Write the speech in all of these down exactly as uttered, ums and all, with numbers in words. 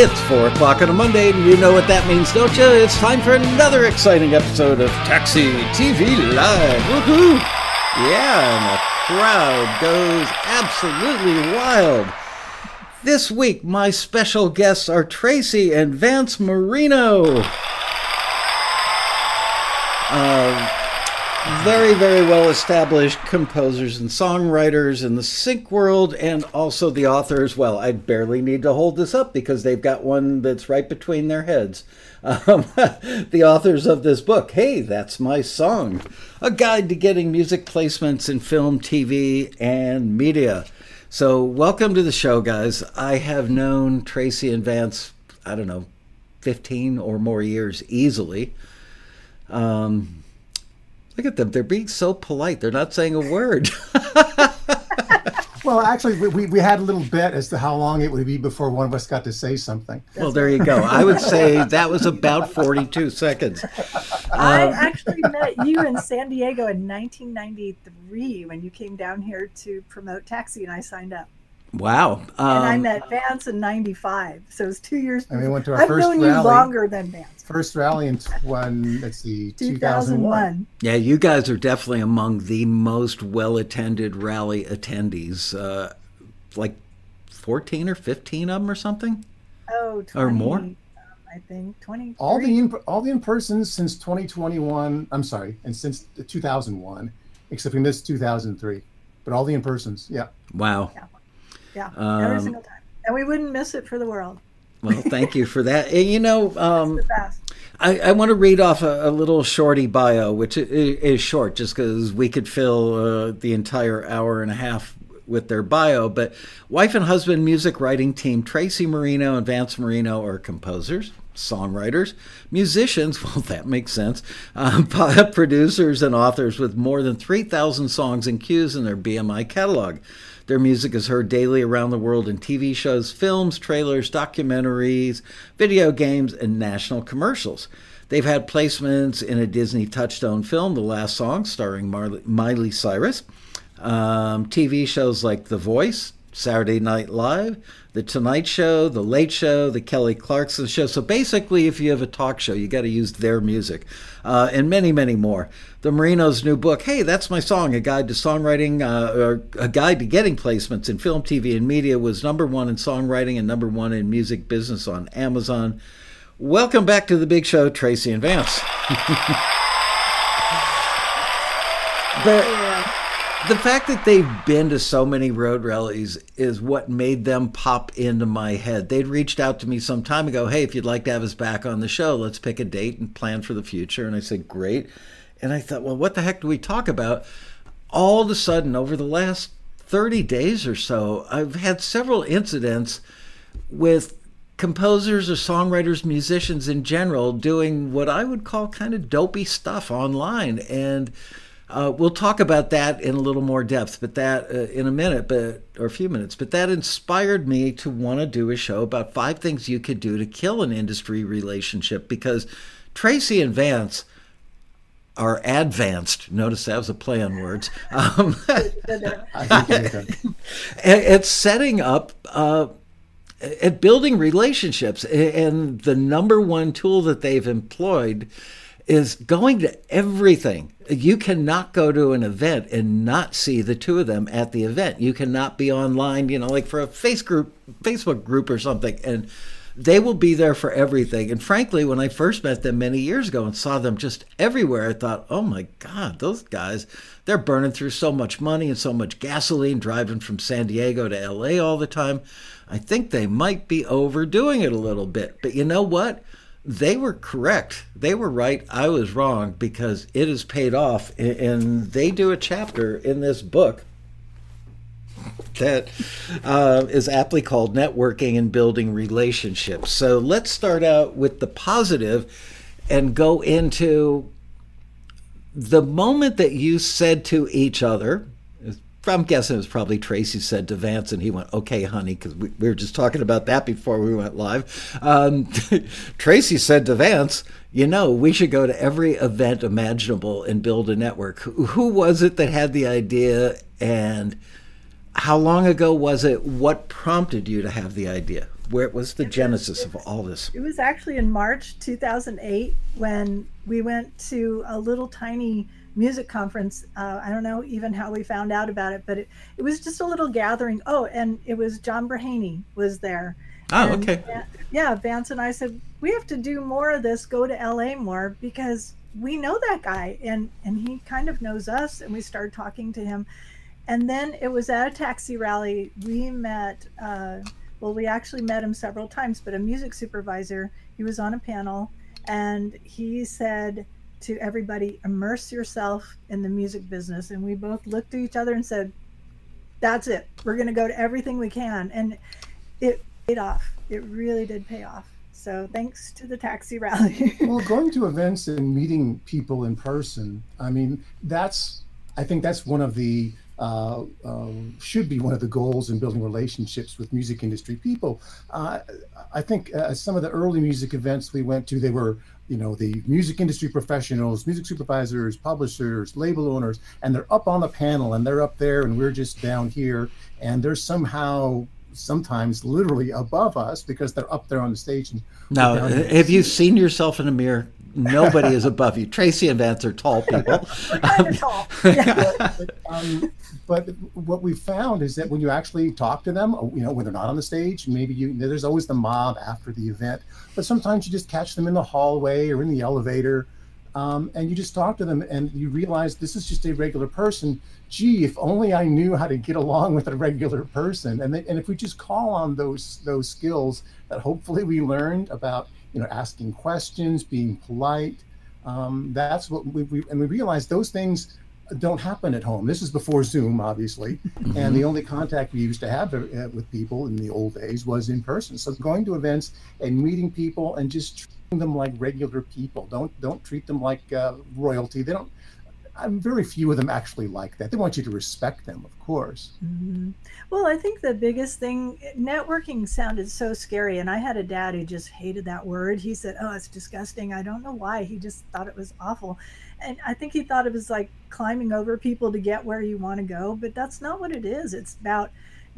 It's four o'clock on a Monday, and you know what that means, don't you? It's time for another exciting episode of Taxi T V Live. Woohoo! Yeah, and the crowd goes absolutely wild. This week, my special guests are Tracy and Vance Marino. Um... Very, very well-established composers and songwriters in the sync world, and also the authors. Well, I barely need to hold this up because they've got one that's right between their heads. Um, the authors of this book, Hey, That's My Song: A Guide to Getting Music Placements in Film, T V, and Media. So welcome to the show, guys. I have known Tracy and Vance, I don't know, fifteen or more years easily. Um... Look at them. They're being so polite. They're not saying a word. Well, actually, we, we had a little bet as to how long it would be before one of us got to say something. That's well, there you go. I would say that was about forty-two seconds. I um, actually met you in San Diego in nineteen ninety-three when you came down here to promote Taxi, and I signed up. Wow. Um, and I met Vance in ninety-five, so it was two years. And we went to our I've first known rally. You longer than Vance. First rally in tw- let's see, two thousand one. Yeah, you guys are definitely among the most well-attended rally attendees. Uh, like fourteen or fifteen of them or something? Oh, twenty. Or more? Um, I think twenty. All the in, all the in-persons since twenty twenty-one, I'm sorry, and since two thousand one, except we missed two thousand three. But all the in-persons, yeah. Wow. Yeah. Yeah, every um, single time. And we wouldn't miss it for the world. Well, thank you for that. And, you know, um, I, I want to read off a, a little shorty bio, which is short just because we could fill uh, the entire hour and a half with their bio. But wife and husband music writing team Tracy Marino and Vance Marino are composers, songwriters, musicians, well, that makes sense, um, producers and authors with more than three thousand songs and cues in their B M I catalog. Their music is heard daily around the world in T V shows, films, trailers, documentaries, video games, and national commercials. They've had placements in a Disney Touchstone film, The Last Song, starring Marley, Miley Cyrus, um, T V shows like The Voice, Saturday Night Live, The Tonight Show, The Late Show, The Kelly Clarkson Show. So basically, if you have a talk show, you got to use their music, uh, and many, many more. The Marino's new book, Hey, That's My Song, A Guide to Songwriting, uh, or A Guide to Getting Placements in Film, T V, and Media, was number one in songwriting and number one in music business on Amazon. Welcome back to the big show, Tracy and Vance. the- The fact that they've been to so many road rallies is what made them pop into my head. They'd reached out to me some time ago, hey, if you'd like to have us back on the show, let's pick a date and plan for the future. And I said, great. And I thought, well, what the heck do we talk about? All of a sudden, over the last thirty days or so, I've had several incidents with composers or songwriters, musicians in general, doing what I would call kind of dopey stuff online. And Uh, we'll talk about that in a little more depth, but that uh, in a minute, but or a few minutes. But that inspired me to want to do a show about five things you could do to kill an industry relationship, because Tracy and Vance are advanced. Notice that was a play on words. Um, it's setting up, uh, at building relationships, and the number one tool that they've employed is going to everything. You cannot go to an event and not see the two of them at the event. You cannot be online, you know, like for a face group, Facebook group or something, and they will be there for everything. And frankly, when I first met them many years ago and saw them just everywhere, I thought, oh my God, those guys, they're burning through so much money and so much gasoline driving from San Diego to L A all the time. I think they might be overdoing it a little bit, but you know what? They were correct. They were right. I was wrong, because it has paid off. And they do a chapter in this book that uh, is aptly called Networking and Building Relationships. So let's start out with the positive and go into the moment that you said to each other, I'm guessing it was probably Tracy said to Vance, and he went, okay, honey, because we, we were just talking about that before we went live. Um, Tracy said to Vance, you know, we should go to every event imaginable and build a network. Who, who was it that had the idea, and How long ago was it? What prompted you to have the idea? Where was the genesis of all this? It was actually in March two thousand eight when we went to a little tiny music conference. Uh, I don't know even how we found out about it, but it, it was just a little gathering. Oh, and it was John Braheny was there. Oh, and, okay. Uh, yeah, Vance and I said, we have to do more of this, go to L A more, because we know that guy, and, and he kind of knows us, and we started talking to him. And then it was at a taxi rally. We met, uh, well, we actually met him several times, but a music supervisor, he was on a panel, and he said to everybody, immerse yourself in the music business. And we both looked at each other and said, that's it. We're going to go to everything we can. And it paid off. It really did pay off. So thanks to the taxi rally. Well, going to events and meeting people in person, I mean, that's, I think that's one of the, Uh, um, should be one of the goals in building relationships with music industry people. Uh, I think uh, some of the early music events we went to, they were, you know, the music industry professionals, music supervisors, publishers, label owners, and they're up on the panel and they're up there and we're just down here, and they're somehow sometimes literally above us because they're up there on the stage. And now, have you seen yourself in a mirror? Nobody is above you. Tracy and Vance are tall people. um, tall. Yeah. But, um, but what we found is that when you actually talk to them, you know, when they're not on the stage, maybe you, there's always the mob after the event, but sometimes you just catch them in the hallway or in the elevator, um, and you just talk to them and you realize this is just a regular person. Gee, if only I knew how to get along with a regular person. And, they, and if we just call on those, those skills that hopefully we learned about, you know, asking questions, being polite. Um, that's what we, we, and we realized those things don't happen at home. This is before Zoom, obviously. Mm-hmm. And the only contact we used to have uh, with people in the old days was in person. So going to events and meeting people and just treating them like regular people. Don't, don't treat them like uh, royalty. They don't, I'm very few of them actually like that. They want you to respect them, of course. Mm-hmm. Well, I think the biggest thing, networking sounded so scary. And I had a dad who just hated that word. He said, oh, it's disgusting. I don't know why. He just thought it was awful. And I think he thought it was like climbing over people to get where you want to go. But that's not what it is. It's about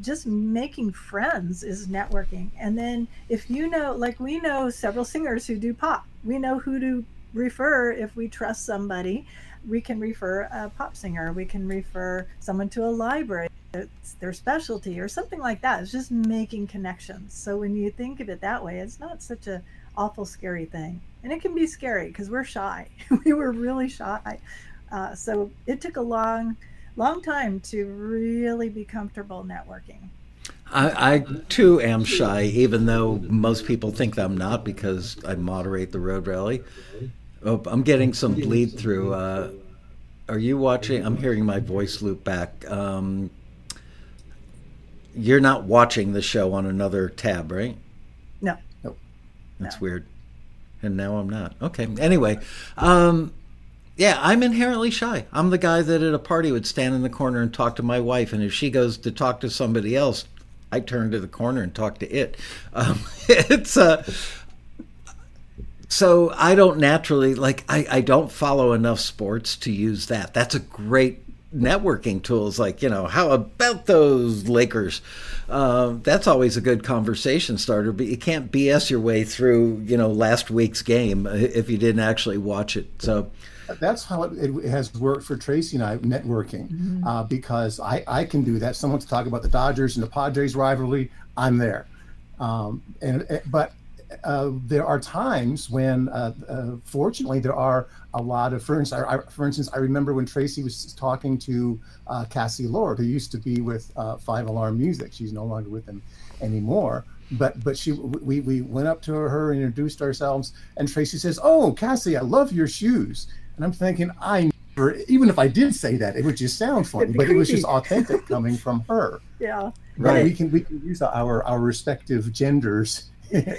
just making friends is networking. And then if you know, like we know several singers who do pop. We know who to refer if we trust somebody. We can refer a pop singer, we can refer someone to a library, it's their specialty or something like that. It's just making connections. So when you think of it that way, it's not such an awful scary thing. And it can be scary because we're shy. We were really shy. Uh, so it took a long, long time to really be comfortable networking. I, I too am shy, even though most people think I'm not because I moderate the road rally. Oh, I'm getting some bleed through. Uh, are you watching? I'm hearing my voice loop back. Um, you're not watching the show on another tab, right? No. Nope. That's no. Weird. And now I'm not. Okay. Anyway, um, yeah, I'm inherently shy. I'm the guy that at a party would stand in the corner and talk to my wife. And if she goes to talk to somebody else, I turn to the corner and talk to it. Um, it's a... Uh, So I don't naturally, like, I, I don't follow enough sports to use that. That's a great networking tool. It's like, you know, how about those Lakers? Uh, that's always a good conversation starter, but you can't B S your way through, you know, last week's game if you didn't actually watch it. So that's how it, it has worked for Tracy and I, networking, mm-hmm. uh, because I, I can do that. Someone's talking about the Dodgers and the Padres rivalry, I'm there. Um, and, and but. Uh, there are times when, uh, uh, fortunately, there are a lot of, for instance, I, I, for instance, I remember when Tracy was talking to uh, Cassie Lord, who used to be with uh, Five Alarm Music. She's no longer with them anymore. But but she we, we went up to her and introduced ourselves, and Tracy says, oh, Cassie, I love your shoes. And I'm thinking, I never, even if I did say that, it would just sound funny, but it was just authentic coming from her. Yeah. Right. Right. We can, we can use our, our respective genders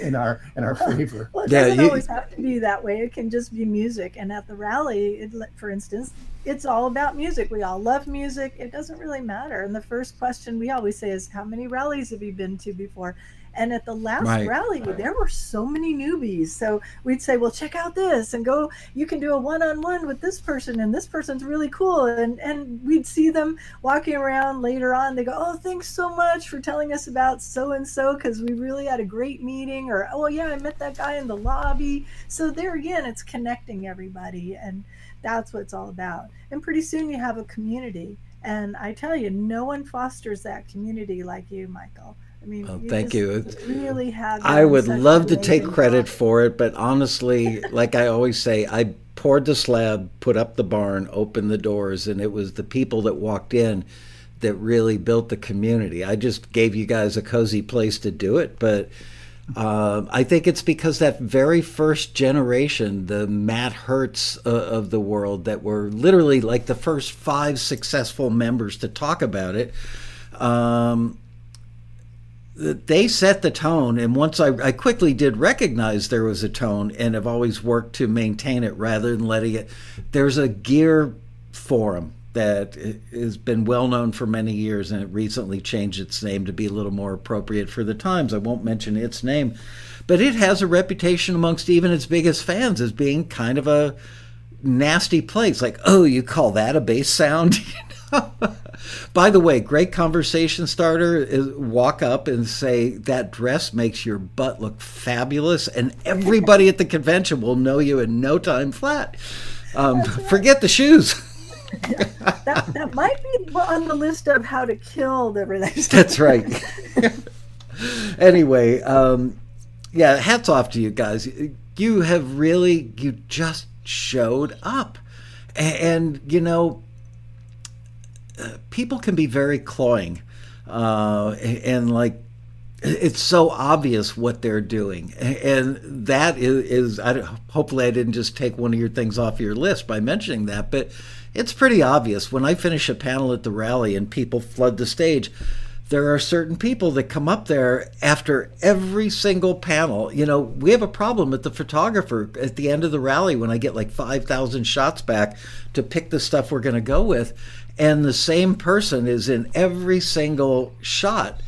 in our in our favor. Well, it doesn't yeah, you, always have to be that way. It can just be music. And at the rally, it, for instance, it's all about music. We all love music. It doesn't really matter. And the first question we always say is, how many rallies have you been to before? And at the last right. rally, right. there were so many newbies. So we'd say, well, check out this and go, you can do a one-on-one with this person, and this person's really cool. And, and we'd see them walking around later on. They go, oh, thanks so much for telling us about so-and-so because we really had a great meeting. Or, oh, yeah, I met that guy in the lobby. So there again, it's connecting everybody. And that's what it's all about. And pretty soon you have a community. And I tell you, no one fosters that community like you, Michael. I mean, oh, you thank you. Really have I would love to take credit job. for it, but honestly, like I always say, I poured the slab, put up the barn, opened the doors, and it was the people that walked in that really built the community. I just gave you guys a cozy place to do it, but uh, I think it's because that very first generation, the Matt Hertz uh, of the world, that were literally like the first five successful members to talk about it. Um, They set the tone, and once I, I quickly did recognize there was a tone, and have always worked to maintain it rather than letting it. There's a gear forum that has been well known for many years, and it recently changed its name to be a little more appropriate for the times. I won't mention its name, but it has a reputation amongst even its biggest fans as being kind of a nasty place. Like, oh, you call that a bass sound? By the way, great conversation starter is walk up and say, that dress makes your butt look fabulous, and everybody at the convention will know you in no time flat. Um, right. Forget the shoes. Yeah, that, that might be on the list of how to kill the relationship. That's right. Anyway, um, yeah, hats off to you guys. You have really, you just showed up. And, and you know, people can be very cloying, uh, and like it's so obvious what they're doing, and that is, is I don't, hopefully I didn't just take one of your things off your list by mentioning that, but it's pretty obvious when I finish a panel at the rally and people flood the stage. There are certain people that come up there after every single panel. You know, we have a problem with the photographer at the end of the rally when I get like five thousand shots back to pick the stuff we're going to go with, and the same person is in every single shot.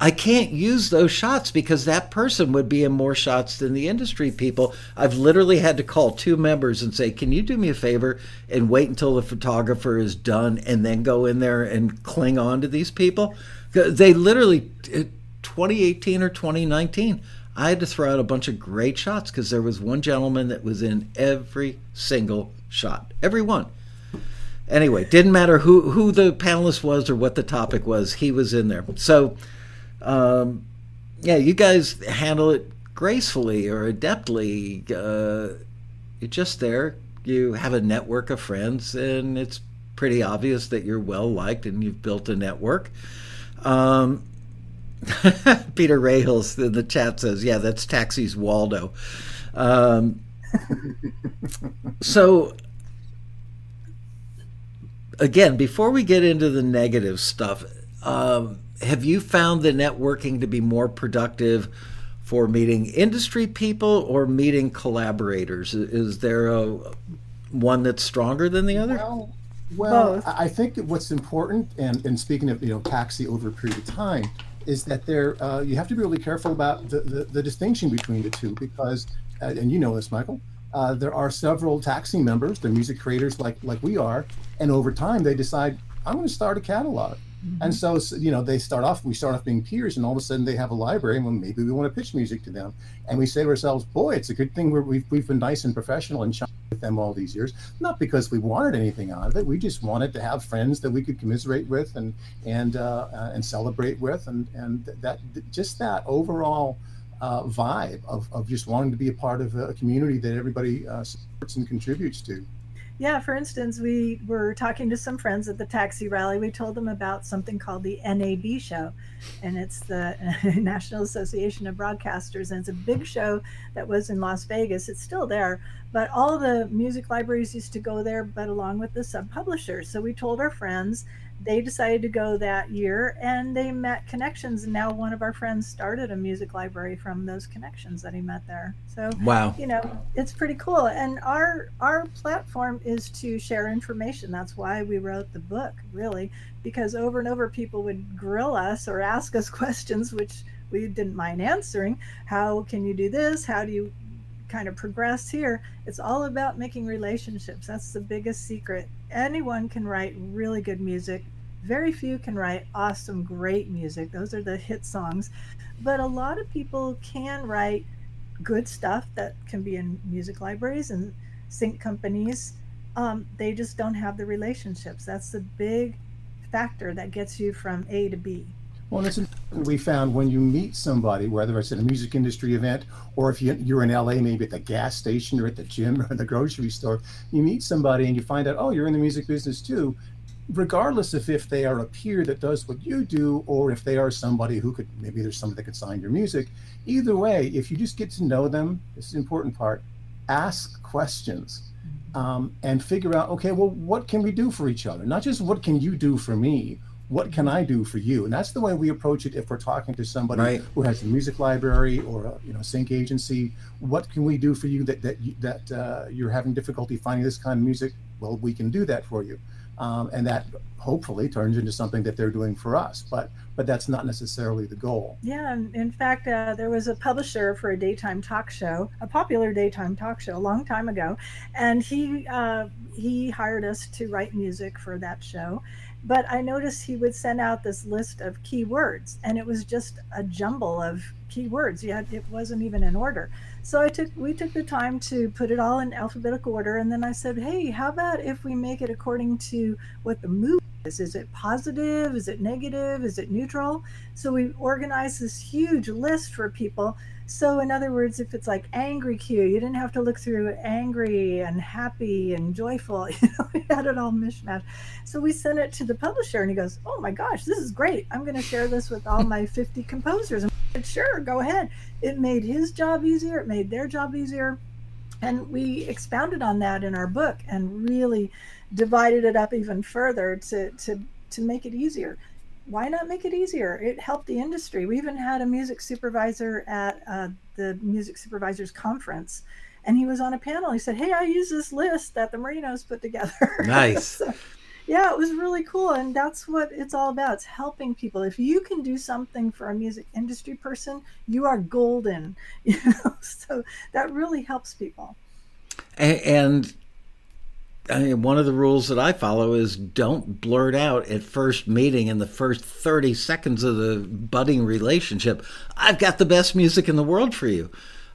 I can't use those shots because that person would be in more shots than the industry people. I've literally had to call two members and say, can you do me a favor and wait until the photographer is done and then go in there and cling on to these people? They literally, twenty eighteen or twenty nineteen, I had to throw out a bunch of great shots because there was one gentleman that was in every single shot, every one. Anyway, didn't matter who, who the panelist was or what the topic was, he was in there. So, um, yeah, you guys handle it gracefully or adeptly. Uh, you're just there. You have a network of friends, and it's pretty obvious that you're well-liked and you've built a network. Um, Peter Rahills in the chat says, yeah, that's Taxi's Waldo. Um, so, again, before we get into the negative stuff, um, have you found the networking to be more productive for meeting industry people or meeting collaborators? Is there a one that's stronger than the other? Well, Well, I think that what's important, and, and speaking of, you know, Taxi over a period of time, is that there uh, you have to be really careful about the, the, the distinction between the two because, uh, and you know this, Michael, uh, there are several Taxi members, they're music creators like like we are, and over time they decide, I'm going to start a catalog. Mm-hmm. And so, you know, they start off, we start off being peers, and all of a sudden they have a library, and well, maybe we want to pitch music to them. And we say to ourselves, boy, it's a good thing we're, we've, we've been nice and professional and shy with them all these years. Not because we wanted anything out of it. We just wanted to have friends that we could commiserate with and and uh, uh, and celebrate with. And, and that just that overall uh, vibe of, of just wanting to be a part of a community that everybody uh, supports and contributes to. Yeah, for instance, we were talking to some friends at the Taxi Rally. We told them about something called the N A B show, and it's the National Association of Broadcasters, and it's a big show that was in Las Vegas. It's still there, but all the music libraries used to go there, but along with the sub-publishers. So we told our friends, they decided to go that year, and they met connections. And now one of our friends started a music library from those connections that he met there. So, wow, you know, it's pretty cool. And our our platform is to share information. That's why we wrote the book, really, because over and over people would grill us or ask us questions, which we didn't mind answering. How can you do this? How do you kind of progress here? It's all about making relationships. That's the biggest secret. Anyone can write really good music. Very few can write awesome, great music. Those are the hit songs. But a lot of people can write good stuff that can be in music libraries and sync companies. Um, they just don't have the relationships. That's the big factor that gets you from A to B. Well, it's important. We found when you meet somebody, whether it's at a music industry event or if you, you're in L A, maybe at the gas station or at the gym or in the grocery store, you meet somebody and you find out, oh, you're in the music business too, regardless of if they are a peer that does what you do or if they are somebody who could, maybe there's somebody that could sign your music. Either way, if you just get to know them, this is the important part, ask questions. Um, and figure out, okay, well, what can we do for each other? Not just what can you do for me, what can I do for you? And that's the way we approach it if we're talking to somebody right. who has a music library or a you know, sync agency. What can we do for you that, that, you, that uh, you're having difficulty finding this kind of music? Well, we can do that for you. Um, and that hopefully turns into something that they're doing for us, but but that's not necessarily the goal. Yeah, and in fact, uh, there was a publisher for a daytime talk show, a popular daytime talk show a long time ago, and he uh, he hired us to write music for that show. But I noticed he would send out this list of keywords, and it was just a jumble of keywords. Yeah, it wasn't even in order. So I took we took the time to put it all in alphabetical order, and then I said, hey, how about if we make it according to what the mood is? Is it positive? Is it negative? Is it neutral? So we organized this huge list for people. So in other words, if it's like angry Q, you didn't have to look through angry and happy and joyful. You know, we had it all mishmash. So we sent it to the publisher, and he goes, oh my gosh, this is great. I'm going to share this with all my fifty composers. And I said, sure, go ahead. It made his job easier. It made their job easier. And we expounded on that in our book and really divided it up even further to, to, to make it easier. Why not make it easier? It helped the industry. We even had a music supervisor at uh, the Music Supervisors Conference, and he was on a panel. He said, hey, I use this list that the Marinos put together. Nice. So, yeah, it was really cool. And that's what it's all about. It's helping people. If you can do something for a music industry person, you are golden. You know, so that really helps people. And, and I mean, one of the rules that I follow is don't blurt out at first meeting in the first thirty seconds of the budding relationship, I've got the best music in the world for you.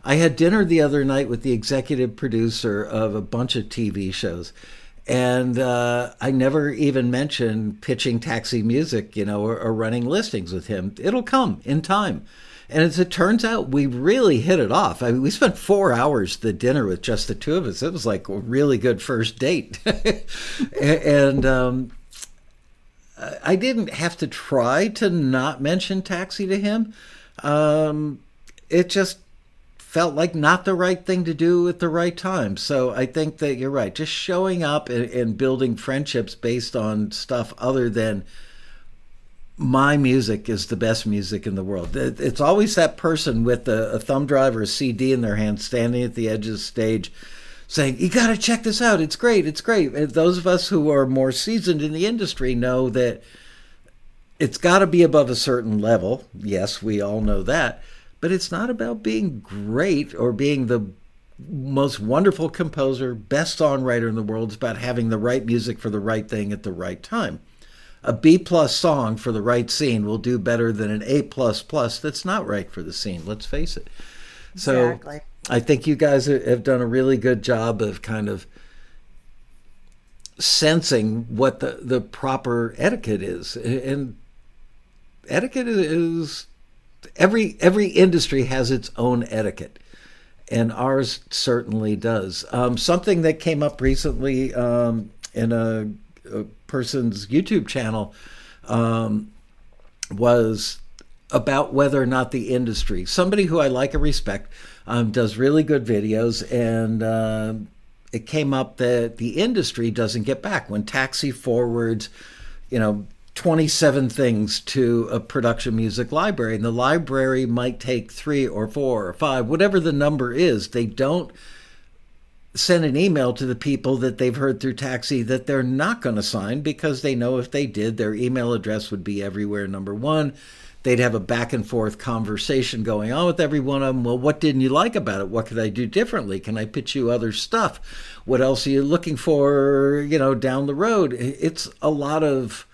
I had dinner the other night with the executive producer of a bunch of T V shows. And uh, I never even mentioned pitching Taxi music, you know, or, or running listings with him. It'll come in time. And as it turns out, we really hit it off. I mean, we spent four hours at the dinner with just the two of us. It was like a really good first date. And um, I didn't have to try to not mention Taxi to him. Um, it just felt like not the right thing to do at the right time. So I think that you're right. Just showing up and, and building friendships based on stuff other than my music is the best music in the world. It's always that person with a, a thumb drive or a C D in their hand standing at the edge of the stage saying, you got to check this out. It's great. It's great. And those of us who are more seasoned in the industry know that it's got to be above a certain level. Yes, we all know that. But it's not about being great or being the most wonderful composer, best songwriter in the world. It's about having the right music for the right thing at the right time. A B plus song for the right scene will do better than an A plus plus that's not right for the scene. Let's face it. So exactly. I think you guys have done a really good job of kind of sensing what the, the proper etiquette is. And etiquette is every, every industry has its own etiquette. And ours certainly does. Um, something that came up recently um, in a, a person's YouTube channel um, was about whether or not the industry, somebody who I like and respect, um, does really good videos, and uh, it came up that the industry doesn't get back when Taxi forwards, you know, twenty-seven things to a production music library, and the library might take three or four or five, whatever the number is. They don't send an email to the people that they've heard through Taxi that they're not going to sign, because they know if they did, their email address would be everywhere, number one. They'd have a back and forth conversation going on with every one of them. Well, what didn't you like about it? What could I do differently? Can I pitch you other stuff? What else are you looking for, you know, down the road? It's a lot of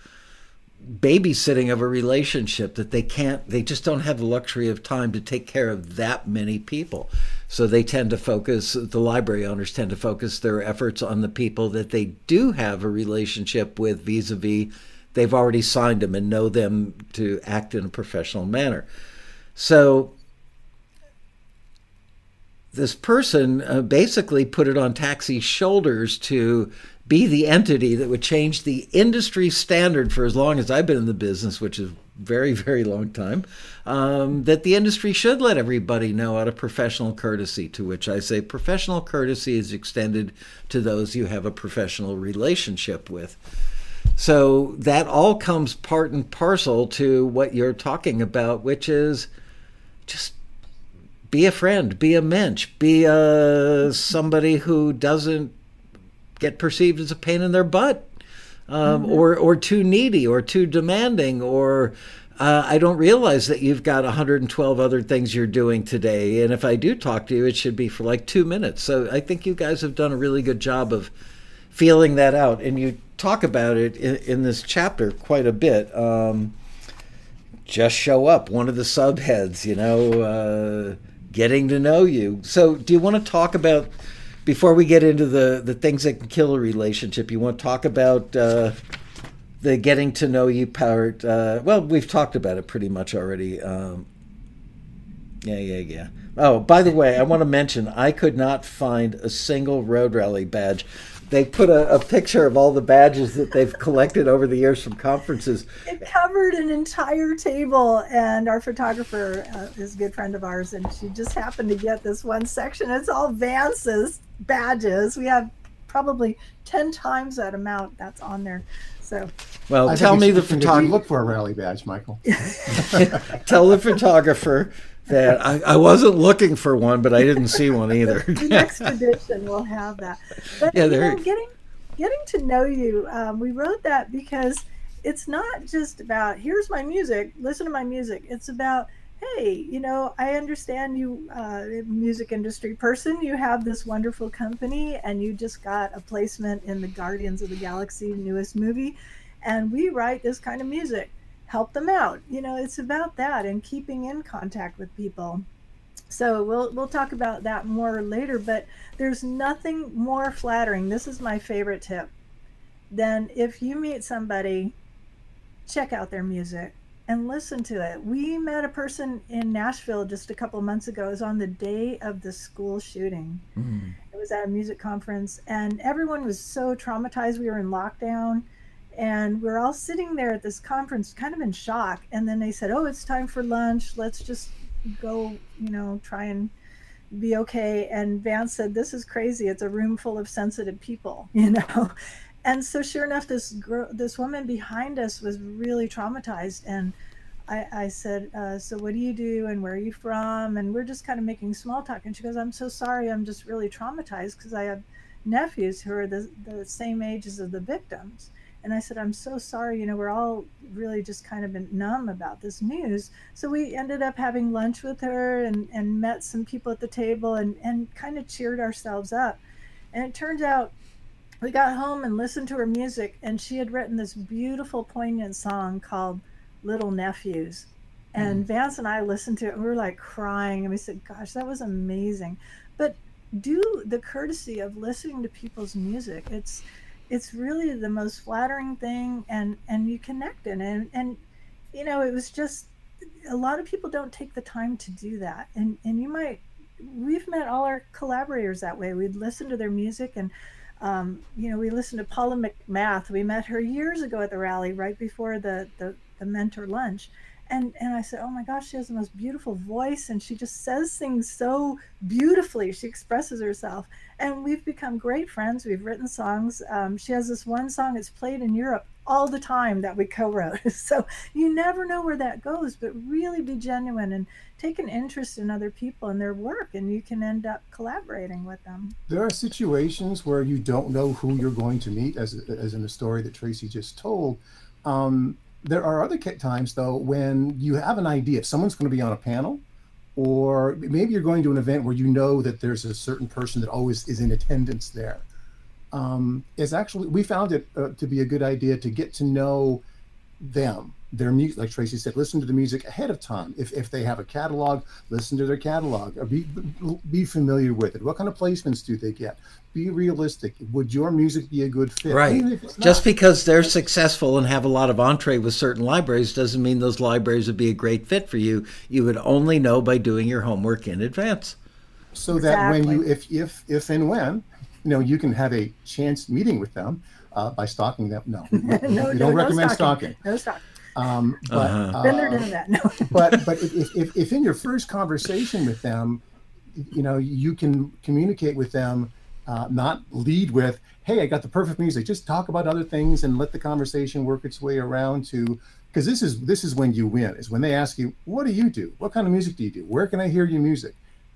babysitting of a relationship that they can't, they just don't have the luxury of time to take care of that many people. So they tend to focus, the library owners tend to focus their efforts on the people that they do have a relationship with vis-a-vis. They've already signed them and know them to act in a professional manner. So this person uh, basically put it on Taxi's shoulders to be the entity that would change the industry standard for as long as I've been in the business, which is very, very long time, um, that the industry should let everybody know out of professional courtesy, to which I say professional courtesy is extended to those you have a professional relationship with. So that all comes part and parcel to what you're talking about, which is just be a friend, be a mensch, be a, somebody who doesn't get perceived as a pain in their butt, um, mm-hmm. or, or too needy or too demanding, or uh, I don't realize that you've got one hundred twelve other things you're doing today. And if I do talk to you, it should be for like two minutes. So I think you guys have done a really good job of feeling that out. And you talk about it in, in this chapter quite a bit. Um, just show up, one of the subheads, you know, uh, getting to know you. So do you want to talk about, before we get into the, the things that can kill a relationship, you want to talk about uh, the getting to know you part? Uh, well, we've talked about it pretty much already. Um, yeah, yeah, yeah. Oh, by the way, I want to mention, I could not find a single Road Rally badge. They put a, a picture of all the badges that they've collected over the years from conferences. It covered an entire table, and our photographer uh, is a good friend of ours, and she just happened to get this one section. It's all Vance's badges. We have probably ten times that amount that's on there. So, well, I tell me the photographer. Look for a rally badge, Michael. Tell the photographer that I, I wasn't looking for one, but I didn't see one either. The next edition will have that. But yeah, there. You know, getting, getting to know you, um, we wrote that because it's not just about, here's my music, listen to my music. It's about, hey, you know, I understand you, uh, music industry person, you have this wonderful company, and you just got a placement in the Guardians of the Galaxy newest movie, and we write this kind of music. Help them out. You know, it's about that and keeping in contact with people. So we'll we'll talk about that more later, but there's nothing more flattering. This is my favorite tip. Then if you meet somebody, check out their music and listen to it. We met a person in Nashville just a couple months ago. It was on the day of the school shooting. Mm. It was at a music conference, and everyone was so traumatized. We were in lockdown. And we're all sitting there at this conference, kind of in shock. And then they said, oh, it's time for lunch. Let's just go, you know, try and be okay. And Vance said, this is crazy. It's a room full of sensitive people, you know. And so sure enough, this girl, this woman behind us was really traumatized. And I, I said, uh, so what do you do and where are you from? And we're just kind of making small talk. And she goes, I'm so sorry. I'm just really traumatized because I have nephews who are the, the same ages as the victims. And I said, I'm so sorry, you know, we're all really just kind of numb about this news. So we ended up having lunch with her and, and met some people at the table and, and kind of cheered ourselves up. And it turns out we got home and listened to her music, and she had written this beautiful, poignant song called Little Nephews. And mm. Vance and I listened to it, and we were like crying, and we said, gosh, that was amazing. But do the courtesy of listening to people's music. It's It's really the most flattering thing, and, and you connect in it. And, and, you know, it was just, a lot of people don't take the time to do that. And and you might, we've met all our collaborators that way. We'd listen to their music, and, um, you know, we listened to Paula McMath. We met her years ago at the rally, right before the, the, the mentor lunch. And and I said, oh my gosh, she has the most beautiful voice, and she just says things so beautifully. She expresses herself, and we've become great friends. We've written songs. Um, she has this one song that's played in Europe all the time that we co-wrote. So you never know where that goes, but really be genuine and take an interest in other people and their work, and you can end up collaborating with them. There are situations where you don't know who you're going to meet, as, as in the story that Tracy just told. Um, there are other times, though, when you have an idea. If someone's going to be on a panel, or maybe you're going to an event where you know that there's a certain person that always is in attendance there. Um, is actually, we found it uh, to be a good idea to get to know them, their music. Like Tracy said, listen to the music ahead of time. If, if they have a catalog, listen to their catalog. Or be, be familiar with it. What kind of placements do they get? Be realistic. Would your music be a good fit? Right. Just because they're successful and have a lot of entree with certain libraries doesn't mean those libraries would be a great fit for you. You would only know by doing your homework in advance. So that when you, if, if, if and when, you know, you can have a chance meeting with them uh, by stalking them. No, we, no, we no, don't no recommend stalking. stalking. No stalking. Um, but, uh-huh. uh, then they're doing that. No. but but if, if, if in your first conversation with them, you know, you can communicate with them, uh, not lead with, hey, I got the perfect music. Just talk about other things and let the conversation work its way around to, because this is, this is when you win, is when they ask you, what do you do? What kind of music do you do? Where can I hear your music?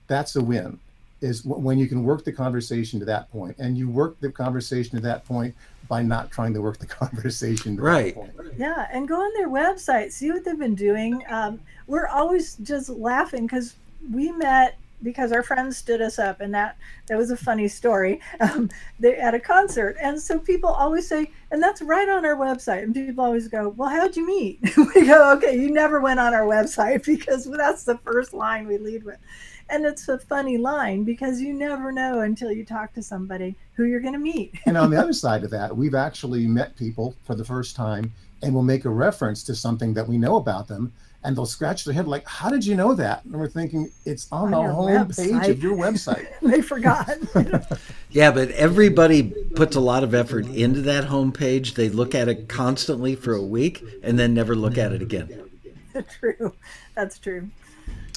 That's a win. Is when you can work the conversation to that point, and you work the conversation to that point by not trying to work the conversation to right. that point. Yeah, and go on their website, see what they've been doing. Um, we're always just laughing because we met because our friends stood us up, and that, that was a funny story. Um, they at a concert, and so people always say, and that's right on our website, and people always go, well, how'd you meet? We go, okay, you never went on our website, because that's the first line we lead with. And it's a funny line, because you never know until you talk to somebody who you're going to meet. And on the other side of that, we've actually met people for the first time, and we'll make a reference to something that we know about them, and they'll scratch their head like, how did you know that? And we're thinking, it's on the home page of your website. They forgot. Yeah, but everybody puts a lot of effort into that home page. They look at it constantly for a week and then never look at it again. True. That's true.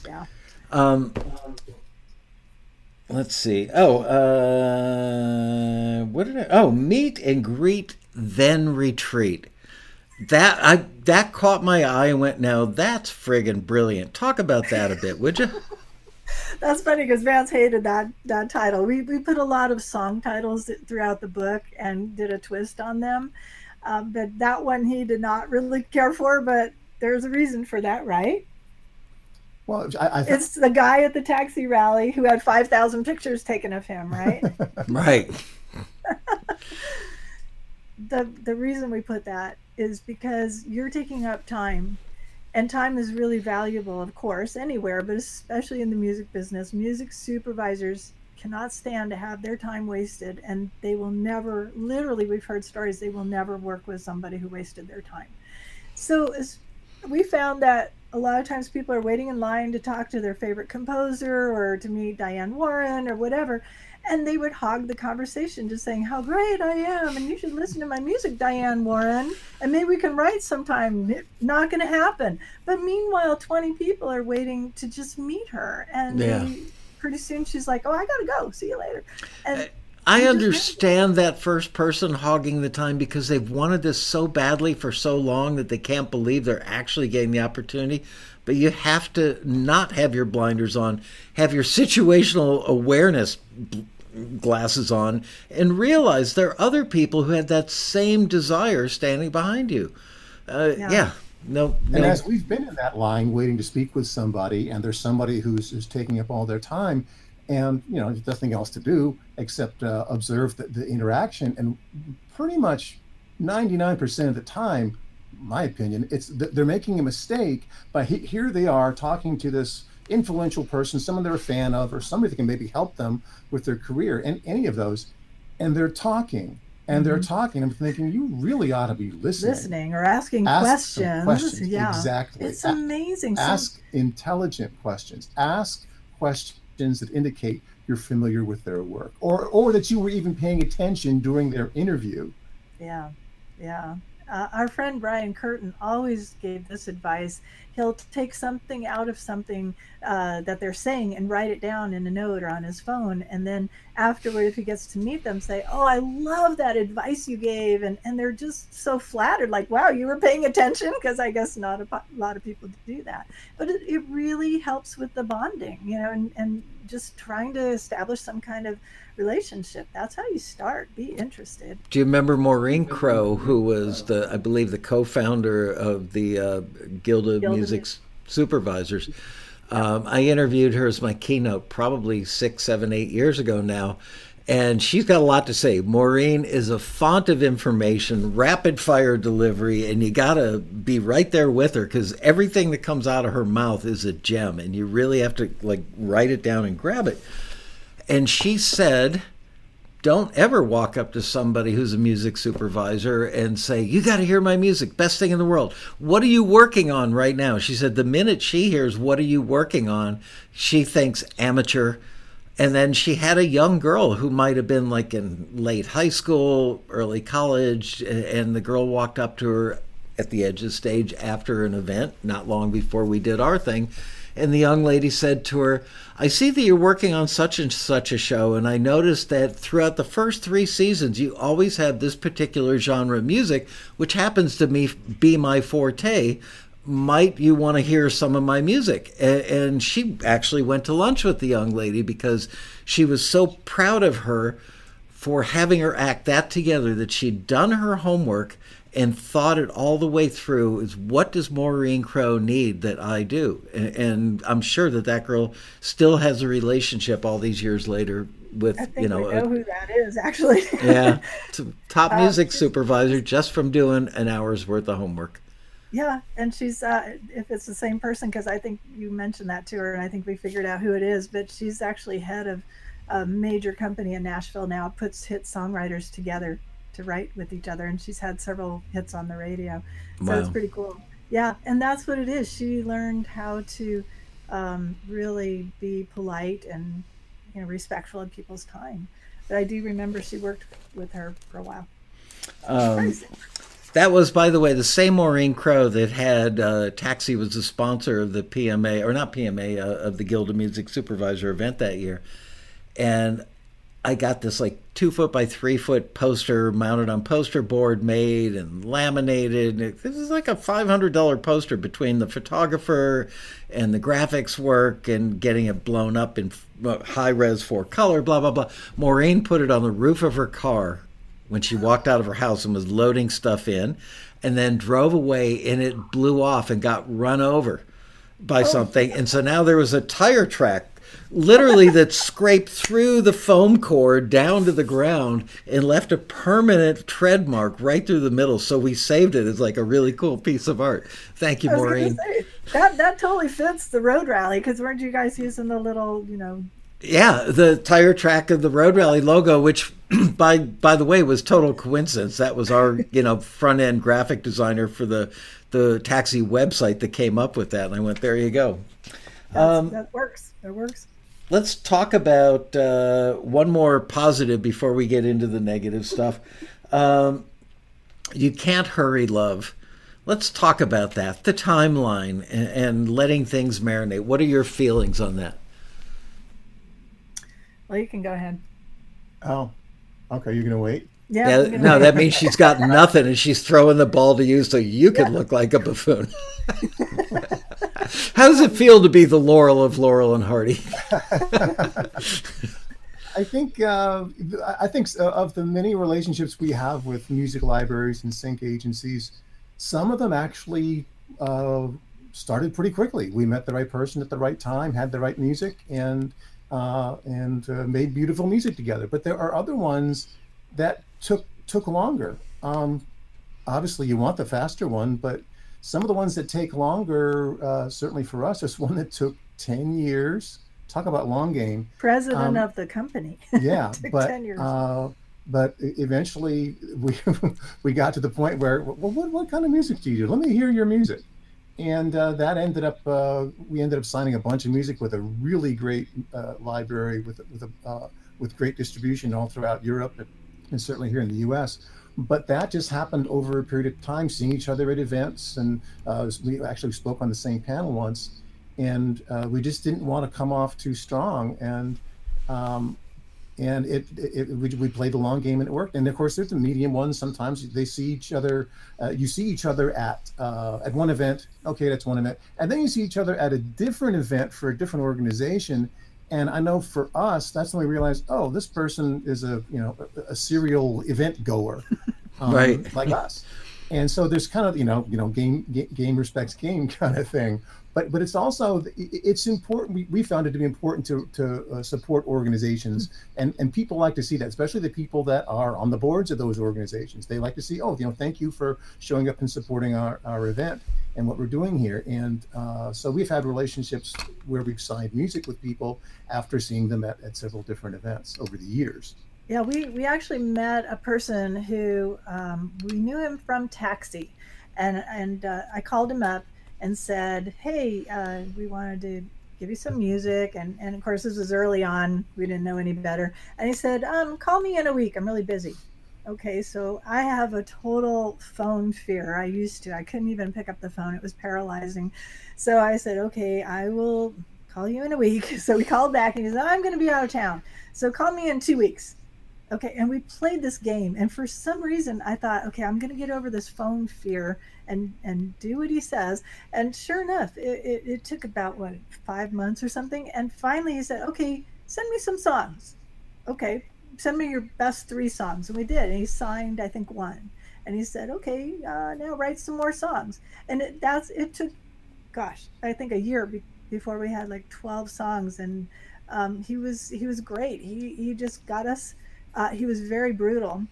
Yeah. Um, let's see. Oh, uh, what did I, oh, meet and greet, then retreat. That, I, that caught my eye and went, now that's friggin' brilliant. Talk about that a bit, would you? That's funny, because Vance hated that, that title. We, we put a lot of song titles throughout the book and did a twist on them. Uh, but that one he did not really care for, but there's a reason for that, right? Well, I, I th- it's the guy at the taxi rally who had five thousand pictures taken of him, right? Right. the The reason we put that is because you're taking up time, and time is really valuable, of course, anywhere, but especially in the music business. Music supervisors cannot stand to have their time wasted, and they will never, literally we've heard stories, they will never work with somebody who wasted their time. So as we found that a lot of times people are waiting in line to talk to their favorite composer or to meet Diane Warren or whatever, and they would hog the conversation just saying how great I am and you should listen to my music, Diane Warren, and maybe we can write sometime. Not going to happen. But meanwhile, twenty people are waiting to just meet her, and yeah. they, pretty soon she's like, oh, I got to go. See you later. And uh- I understand that first person hogging the time because they've wanted this so badly for so long that they can't believe they're actually getting the opportunity. But you have to not have your blinders on, have your situational awareness glasses on, and realize there are other people who had that same desire standing behind you. Uh, yeah. yeah. No, no. And as we've been in that line waiting to speak with somebody, and there's somebody who's, who's taking up all their time, and, you know, there's nothing else to do except uh, observe the, the interaction. And pretty much ninety-nine percent of the time, my opinion, it's th- they're making a mistake. But he- here they are talking to this influential person, someone they're a fan of, or somebody that can maybe help them with their career, and any of those. And they're talking. And mm-hmm. they're talking. I'm thinking, you really ought to be listening. Listening or asking ask questions. questions. Yeah. Exactly. It's amazing. A- ask intelligent questions. Ask questions that indicate you're familiar with their work, or or that you were even paying attention during their interview. Yeah, yeah. Uh, our friend Brian Curtin always gave this advice. he'll take something out of something uh, that they're saying and write it down in a note or on his phone. And then afterward, if he gets to meet them, say, oh, I love that advice you gave. And, and they're just so flattered, like, wow, you were paying attention, because I guess not a lot of people do that. But it, it really helps with the bonding, you know, and, and just trying to establish some kind of relationship. That's how you start. Be interested. Do you remember Maureen Crowe, who was the, I believe, the co-founder of the uh, Guild of Guild Music's of Supervisors? Um, I interviewed her as my keynote probably six, seven, eight years ago now. And she's got a lot to say. Maureen is a font of information, rapid fire delivery, and you gotta be right there with her, because everything that comes out of her mouth is a gem, and you really have to like write it down and grab it. And she said, don't ever walk up to somebody who's a music supervisor and say, you got to hear my music, best thing in the world. What are you working on right now? She said the minute she hears, what are you working on, she thinks amateur. And then she had a young girl who might have been like in late high school, early college, and the girl walked up to her at the edge of the stage after an event, not long before we did our thing. And the young lady said to her, I see that you're working on such and such a show, and I noticed that throughout the first three seasons, you always have this particular genre of music, which happens to me be my forte. Might you want to hear some of my music? And she actually went to lunch with the young lady because she was so proud of her for having her act that together, that she'd done her homework and thought it all the way through, is what does Maureen Crowe need that I do? And, and I'm sure that that girl still has a relationship all these years later with, I think you know. We know a, who that is, actually. Yeah, top music um, supervisor, just from doing an hour's worth of homework. Yeah, and she's, uh, if it's the same person, because I think you mentioned that to her, and I think we figured out who it is, but she's actually head of a major company in Nashville now, puts hit songwriters together to write with each other, and she's had several hits on the radio. Wow. So it's pretty cool. Yeah, and that's what it is. She learned how to um, really be polite and, you know, respectful of people's time. But I do remember she worked with her for a while. Um, that was, by the way, the same Maureen Crowe that had uh, Taxi was the sponsor of the P M A, or not P M A, uh, of the Guild of Music Supervisor event that year. And I got this like two foot by three foot poster mounted on poster board, made and laminated. This is like a five hundred dollar poster between the photographer and the graphics work and getting it blown up in high res four color, blah, blah, blah. Maureen put it on the roof of her car when she walked out of her house and was loading stuff in, and then drove away, and it blew off and got run over by oh. something. And so now there was a tire track literally that scraped through the foam core down to the ground and left a permanent tread mark right through the middle. So we saved it as like a really cool piece of art. Thank you, Maureen. Say, that that totally fits the road rally, because weren't you guys using the little, you know? Yeah, the tire track of the road rally logo, which by by the way was total coincidence. That was our you know front end graphic designer for the the Taxi website that came up with that, and I went, there you go. Um, that works. That works. Let's talk about uh, one more positive before we get into the negative stuff. Um, you can't hurry love. Let's talk about that, the timeline, and, and letting things marinate. What are your feelings on that? Well, you can go ahead. Oh, okay. You're going to wait? Yeah. yeah no, wait. That means she's got nothing, and she's throwing the ball to you so you can yeah. look like a buffoon. How does it feel to be the Laurel of Laurel and Hardy? I think uh, I think of the many relationships we have with music libraries and sync agencies, some of them actually uh, started pretty quickly. We met the right person at the right time, had the right music, and uh, and uh, made beautiful music together. But there are other ones that took took longer. Um, obviously, you want the faster one, but some of the ones that take longer, uh, certainly for us, is one that took ten years. Talk about long game. President um, of the company. Yeah, took but ten years. Uh, but eventually we we got to the point where, well, what what kind of music do you do? Let me hear your music, and uh, that ended up uh, we ended up signing a bunch of music with a really great uh, library with with a, uh, with great distribution all throughout Europe and certainly here in the U S But that just happened over a period of time, seeing each other at events. And uh, we actually spoke on the same panel once. And uh, we just didn't want to come off too strong. And um, and it, it, it we, we played the long game and it worked. And of course, there's the medium ones. Sometimes they see each other. Uh, you see each other at uh, at one event. Okay, that's one event. And then you see each other at a different event for a different organization. And I know for us, that's when we realized, oh, this person is a you know a, a serial event goer, um, right, like us. And so there's kind of you know you know game game respects game kind of thing. But but it's also it's important. We, we found it to be important to to uh, support organizations, and and people like to see that, especially the people that are on the boards of those organizations. They like to see, oh, you know, thank you for showing up and supporting our our event and what we're doing here. And uh, so we've had relationships where we've signed music with people after seeing them at, at several different events over the years. Yeah, we, we actually met a person who, um, we knew him from Taxi. And, and uh, I called him up and said, hey, uh, we wanted to give you some music. And, and of course, this was early on. We didn't know any better. And he said, um, call me in a week. I'm really busy. Okay, so I have a total phone fear. I used to. I couldn't even pick up the phone. It was paralyzing. So I said, okay, I will call you in a week. So we called back and he said, I'm going to be out of town. So call me in two weeks. Okay, and we played this game. And for some reason, I thought, okay, I'm going to get over this phone fear and, and do what he says. And sure enough, it, it, it took about, what, five months or something. And finally he said, okay, send me some songs. Okay. Send me your best three songs. And we did. And he signed, I think, one. And he said, okay, uh, now write some more songs. And it, that's, it took, gosh, I think a year be before we had like twelve songs. And um, he was he was great. He, he just got us. Uh, he was very brutal.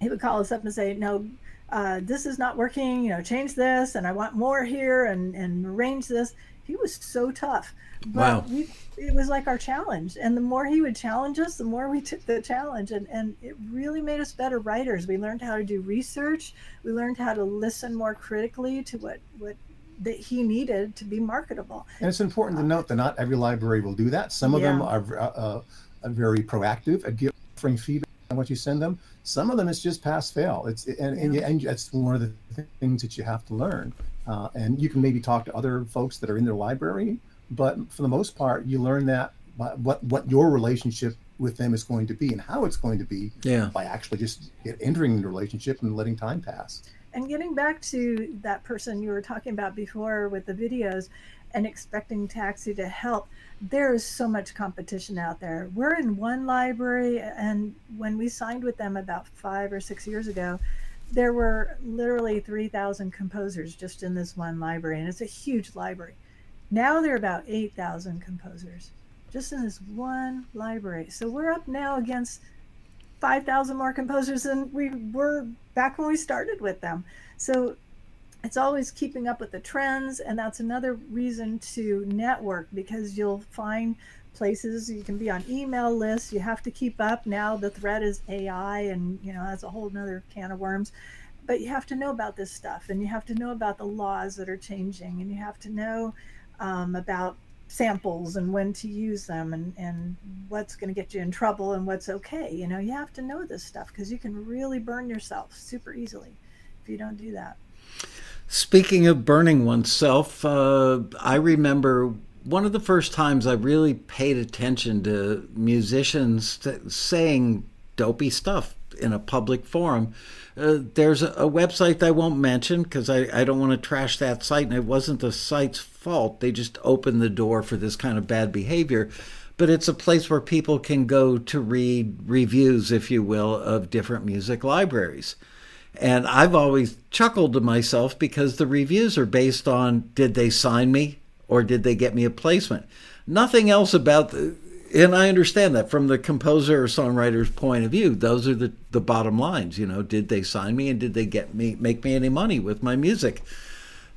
He would call us up and say, no, uh, this is not working. You know, change this. And I want more here and, and arrange this. He was so tough. But wow. we, it was like our challenge. And the more he would challenge us, the more we took the challenge. And, and it really made us better writers. We learned how to do research. We learned how to listen more critically to what, what that he needed to be marketable. And it's important uh, to note that not every library will do that. Some of yeah. them are, uh, are very proactive at giving feedback on what you send them. Some of them it's just pass fail. It's, and, yeah. and, and that's one of the things that you have to learn. Uh, and you can maybe talk to other folks that are in their library, but for the most part, you learn that by what what your relationship with them is going to be and how it's going to be yeah. by actually just entering the relationship and letting time pass. And getting back to that person you were talking about before with the videos and expecting Taxi to help, there is so much competition out there. We're in one library, and when we signed with them about five or six years ago, there were literally three thousand composers just in this one library, and it's a huge library. Now there are about eight thousand composers just in this one library. So we're up now against five thousand more composers than we were back when we started with them. So it's always keeping up with the trends, and that's another reason to network, because you'll find places you can be on email lists. You have to keep up. Now the threat is A I, and you know that's a whole nother can of worms, but you have to know about this stuff, and you have to know about the laws that are changing, and you have to know um, about samples and when to use them, and, and what's going to get you in trouble and what's okay. You know, you have to know this stuff because you can really burn yourself super easily if you don't do that. Speaking of burning oneself, uh, I remember one of the first times I really paid attention to musicians saying dopey stuff in a public forum. Uh, there's a, a website I won't mention because I, I don't want to trash that site, and it wasn't the site's fault. They just opened the door for this kind of bad behavior. But it's a place where people can go to read reviews, if you will, of different music libraries. And I've always chuckled to myself because the reviews are based on, did they sign me? Or did they get me a placement? Nothing else about the, and I understand that from the composer or songwriter's point of view, those are the, the bottom lines. You know, did they sign me, and did they get me, make me any money with my music?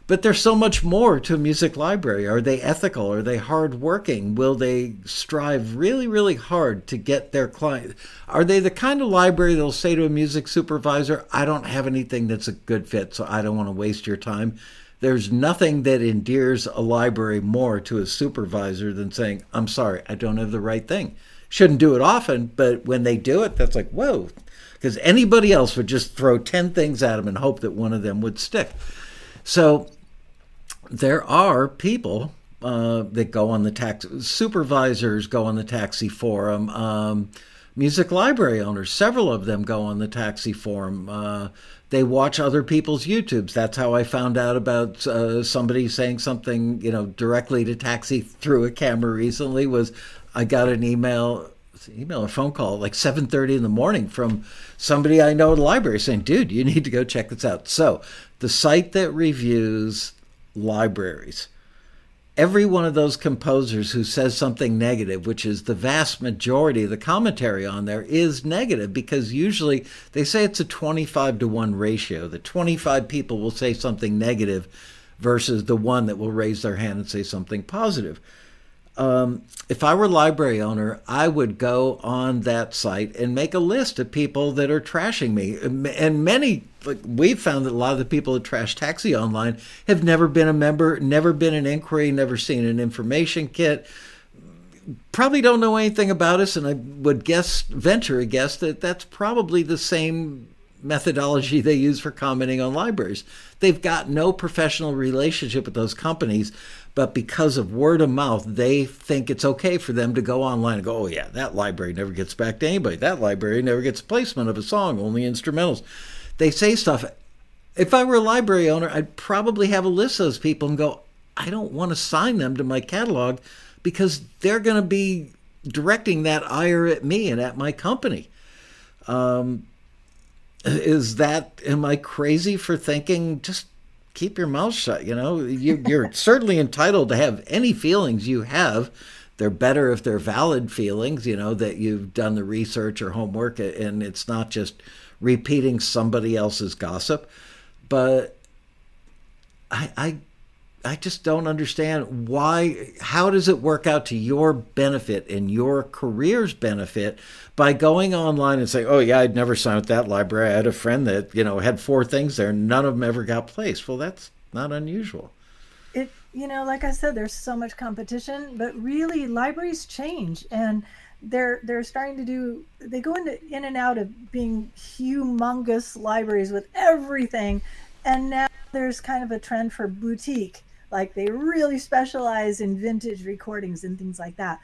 But there's so much more to a music library. Are they ethical? Are they hardworking? Will they strive really, really hard to get their client? Are they the kind of library that'll say to a music supervisor, I don't have anything that's a good fit, so I don't want to waste your time? There's nothing that endears a library more to a supervisor than saying, I'm sorry, I don't have the right thing. Shouldn't do it often, but when they do it, that's like, whoa. Because anybody else would just throw ten things at them and hope that one of them would stick. So there are people uh, that go on the taxi, supervisors go on the taxi forum, um, music library owners, several of them go on the taxi forum. Uh, they watch other people's YouTubes. That's how I found out about uh, somebody saying something, you know, directly to Taxi through a camera recently was, I got an email, email or phone call, like seven thirty in the morning from somebody I know at the library saying, dude, you need to go check this out. So the site that reviews libraries, every one of those composers who says something negative, which is the vast majority of the commentary on there, is negative, because usually they say it's a twenty-five to one ratio, that twenty-five people will say something negative versus the one that will raise their hand and say something positive. Um, if I were a library owner, I would go on that site and make a list of people that are trashing me. And many, like, we've found that a lot of the people that trash Taxi online have never been a member, never been an inquiry, never seen an information kit, probably don't know anything about us. And I would guess, venture a guess, that that's probably the same methodology they use for commenting on libraries. They've got no professional relationship with those companies, but because of word of mouth, they think it's okay for them to go online and go, oh yeah, that library never gets back to anybody. That library never gets placement of a song, only instrumentals. They say stuff. If I were a library owner, I'd probably have a list of those people and go, I don't want to sign them to my catalog because they're going to be directing that ire at me and at my company. Um, is that, am I crazy for thinking just keep your mouth shut? You know, you, you're certainly entitled to have any feelings you have. They're better if they're valid feelings, you know, that you've done the research or homework and it's not just repeating somebody else's gossip. But I, I, I just don't understand why, how does it work out to your benefit and your career's benefit by going online and saying, oh yeah, I'd never sign with that library. I had a friend that, you know, had four things there. None of them ever got placed. Well, that's not unusual. It, you know, like I said, there's so much competition, but really libraries change and they're, they're starting to do, they go into in and out of being humongous libraries with everything. And now there's kind of a trend for boutique. Like they really specialize in vintage recordings and things like that.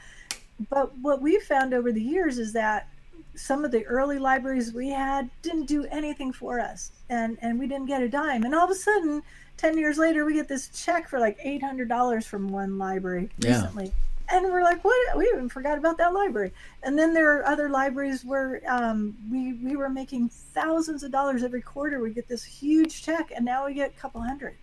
But what we've found over the years is that some of the early libraries we had didn't do anything for us and, and we didn't get a dime. And all of a sudden, ten years later, we get this check for like eight hundred dollars from one library recently. Yeah. And we're like, what? We even forgot about that library. And then there are other libraries where um, we, we were making thousands of dollars every quarter. We get this huge check and now we get a couple hundred.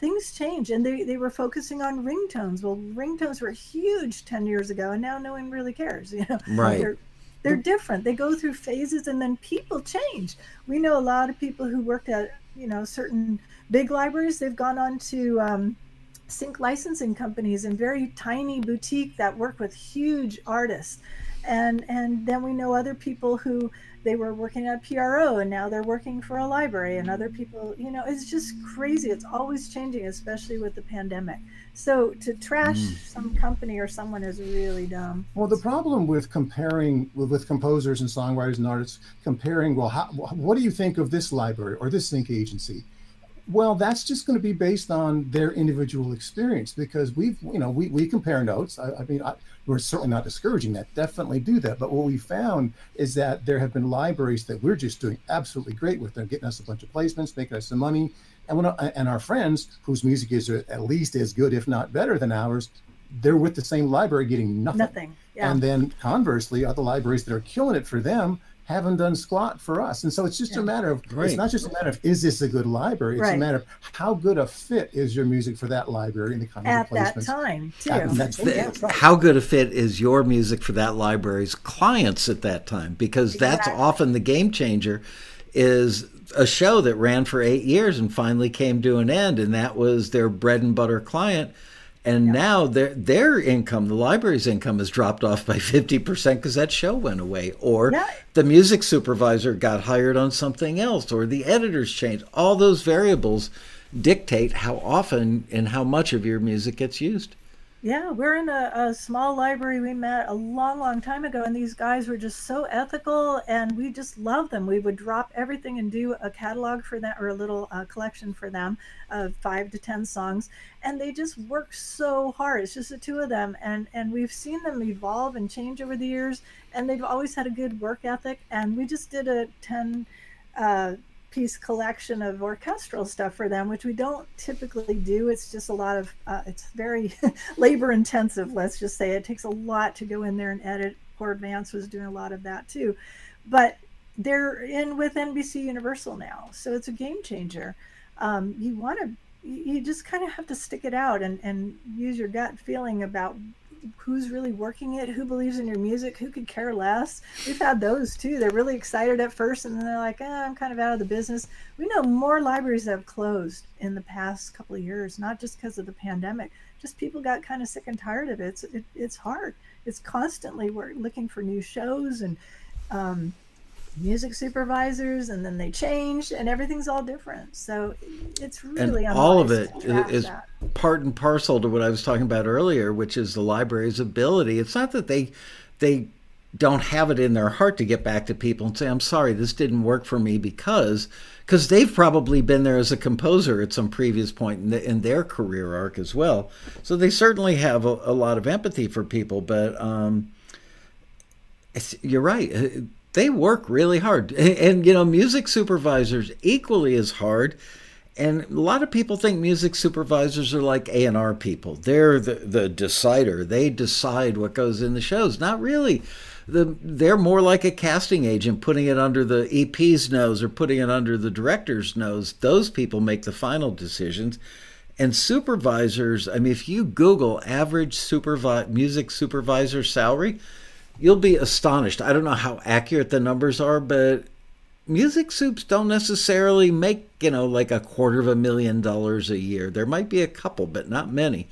Things change, and they, they were focusing on ringtones. Well, ringtones were huge ten years ago, and now no one really cares. You know, right. They're, they're different. They go through phases, and then people change. We know a lot of people who worked at, you know, certain big libraries. They've gone on to um, sync licensing companies and very tiny boutique that work with huge artists. And and then we know other people who they were working at P R O and now they're working for a library, and other people, you know, it's just crazy. It's always changing, especially with the pandemic. So to trash mm. some company or someone is really dumb. Well, the problem with comparing with composers and songwriters and artists, comparing, well, how, what do you think of this library or this sync agency? Well, that's just going to be based on their individual experience, because we've, you know, we, we compare notes. I, I mean, I, we're certainly not discouraging that. Definitely do that. But what we found is that there have been libraries that we're just doing absolutely great with. They're getting us a bunch of placements, making us some money. And, when, and our friends, whose music is at least as good, if not better than ours, they're with the same library getting nothing. Nothing. Yeah. And then conversely, other libraries that are killing it for them haven't done squat for us. And so it's just yeah. a matter of, right. it's not just a matter of, is this a good library? It's right. a matter of how good a fit is your music for that library in the kind of placements. At that time, too. At, that's, the, that's right. How good a fit is your music for that library's clients at that time? Because exactly. that's often the game changer, is a show that ran for eight years and finally came to an end. And that was their bread and butter client. And yeah. now their their income, the library's income, has dropped off by fifty percent because that show went away. Or yeah. the music supervisor got hired on something else, or the editors changed. All those variables dictate how often and how much of your music gets used. Yeah, we're in a, a small library. We met a long, long time ago, and these guys were just so ethical, and we just loved them. We would drop everything and do a catalog for them, or a little uh, collection for them of five to ten songs, and they just worked so hard. It's just the two of them, and, and we've seen them evolve and change over the years, and they've always had a good work ethic, and we just did a ten... Uh, piece collection of orchestral stuff for them, which we don't typically do. It's just a lot of, uh, it's very labor intensive, let's just say. It takes a lot to go in there and edit. Poor Vance was doing a lot of that too. But they're in with N B C Universal now. So it's a game changer. Um, you want to, you just kind of have to stick it out and, and use your gut feeling about who's really working it, who believes in your music, who could care less. We've had those too. They're really excited at first, and then they're like, oh, I'm kind of out of the business. We know more libraries that have closed in the past couple of years, not just because of the pandemic, just people got kind of sick and tired of it. It's, it, it's hard. It's constantly, we're looking for new shows and um, music supervisors, and then they changed, and everything's all different. So it's really, and all of it is that. Part and parcel to what I was talking about earlier, which is the library's ability. It's not that they they don't have it in their heart to get back to people and say, I'm sorry, this didn't work for me, because because they've probably been there as a composer at some previous point in, the, in their career arc as well. So they certainly have a, a lot of empathy for people, but um, it's, you're right. They work really hard. And, and, you know, music supervisors equally as hard. And a lot of people think music supervisors are like A and R people. They're the, the decider. They decide what goes in the shows. Not really. The, they're more like a casting agent, putting it under the E P's nose or putting it under the director's nose. Those people make the final decisions. And supervisors, I mean, if you Google average supervi- music supervisor salary, you'll be astonished. I don't know how accurate the numbers are, but music soups don't necessarily make, you know, like a quarter of a million dollars a year. There might be a couple, but not many.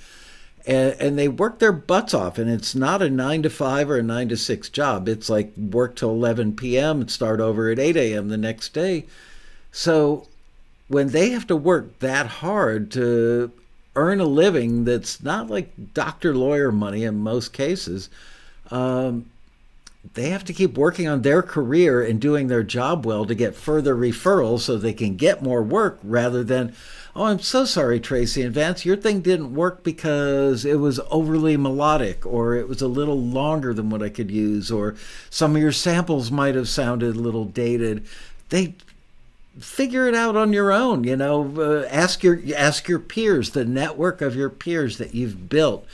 And, and they work their butts off, and it's not a nine to five or a nine to six job. It's like work till eleven p m and start over at eight a m the next day. So when they have to work that hard to earn a living that's not like doctor lawyer money in most cases, Um, they have to keep working on their career and doing their job well to get further referrals so they can get more work, rather than, oh, I'm so sorry, Tracy and Vance, your thing didn't work because it was overly melodic, or it was a little longer than what I could use, or some of your samples might have sounded a little dated. They figure it out on your own, you know, uh, ask your, ask your peers, the network of your peers that you've built,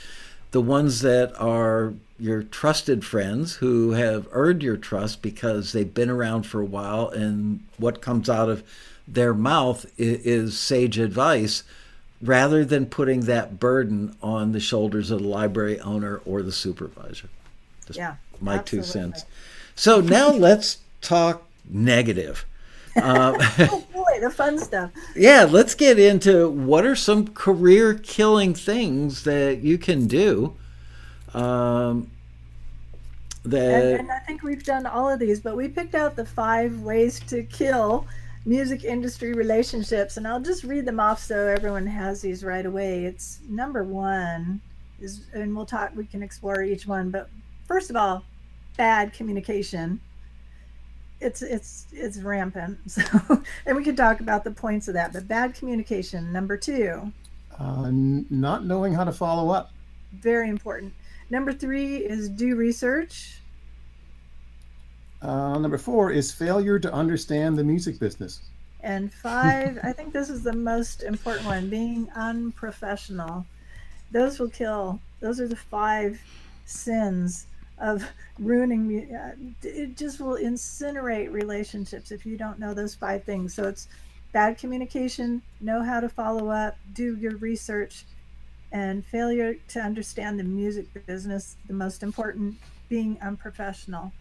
the ones that are your trusted friends who have earned your trust because they've been around for a while, and what comes out of their mouth is, is sage advice, rather than putting that burden on the shoulders of the library owner or the supervisor. Just yeah, my absolutely. two cents. So now let's talk negative. Um, oh boy, the fun stuff. Yeah, let's get into what are some career-killing things that you can do. Um, the... and, and I think we've done all of these, but we picked out the five ways to kill music industry relationships, and I'll just read them off so everyone has these right away. It's number one is, and we'll talk, we can explore each one, but first of all, bad communication. It's, it's, it's rampant. So, and we can talk about the points of that, but bad communication. Number two. Uh, n- not knowing how to follow up. Very important. Number three is do research. Uh, number four is failure to understand the music business. And five, I think this is the most important one, being unprofessional. Those will kill. Those are the five sins of ruining. Uh, it just will incinerate relationships if you don't know those five things. So it's bad communication, know how to follow up, do your research, and failure to understand the music business, the most important, being unprofessional.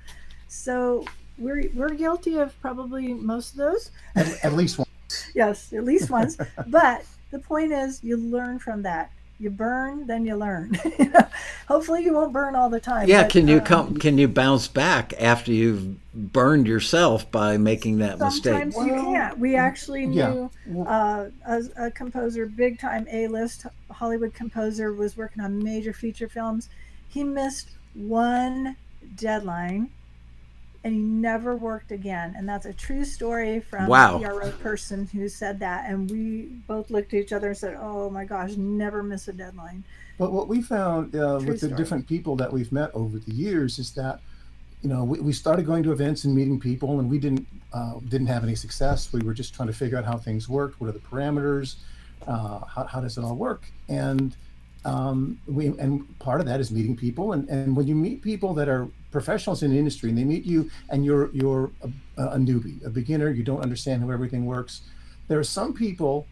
So we're we're guilty of probably most of those. At, at least once. Yes, at least once. But the point is you learn from that. you burn, then you learn. Hopefully you won't burn all the time. Yeah, but, can you um, come? Can you bounce back after you've burned yourself by making that sometimes mistake? Sometimes you well, can't. We actually knew yeah. uh, a, a composer, big time A-list Hollywood composer, was working on major feature films. He missed one deadline, and he never worked again. And that's a true story from wow. a P R O person who said that. And we both looked at each other and said, oh my gosh, never miss a deadline. But what we found uh, with the story. different people that we've met over the years is that, you know, we, we started going to events and meeting people, and we didn't uh, didn't have any success. We were just trying to figure out how things worked. What are the parameters? Uh, how, how does it all work? And um, we and part of that is meeting people. And, and when you meet people that are professionals in the industry, and they meet you, and you're you're a, a newbie, a beginner, you don't understand how everything works. There are some people,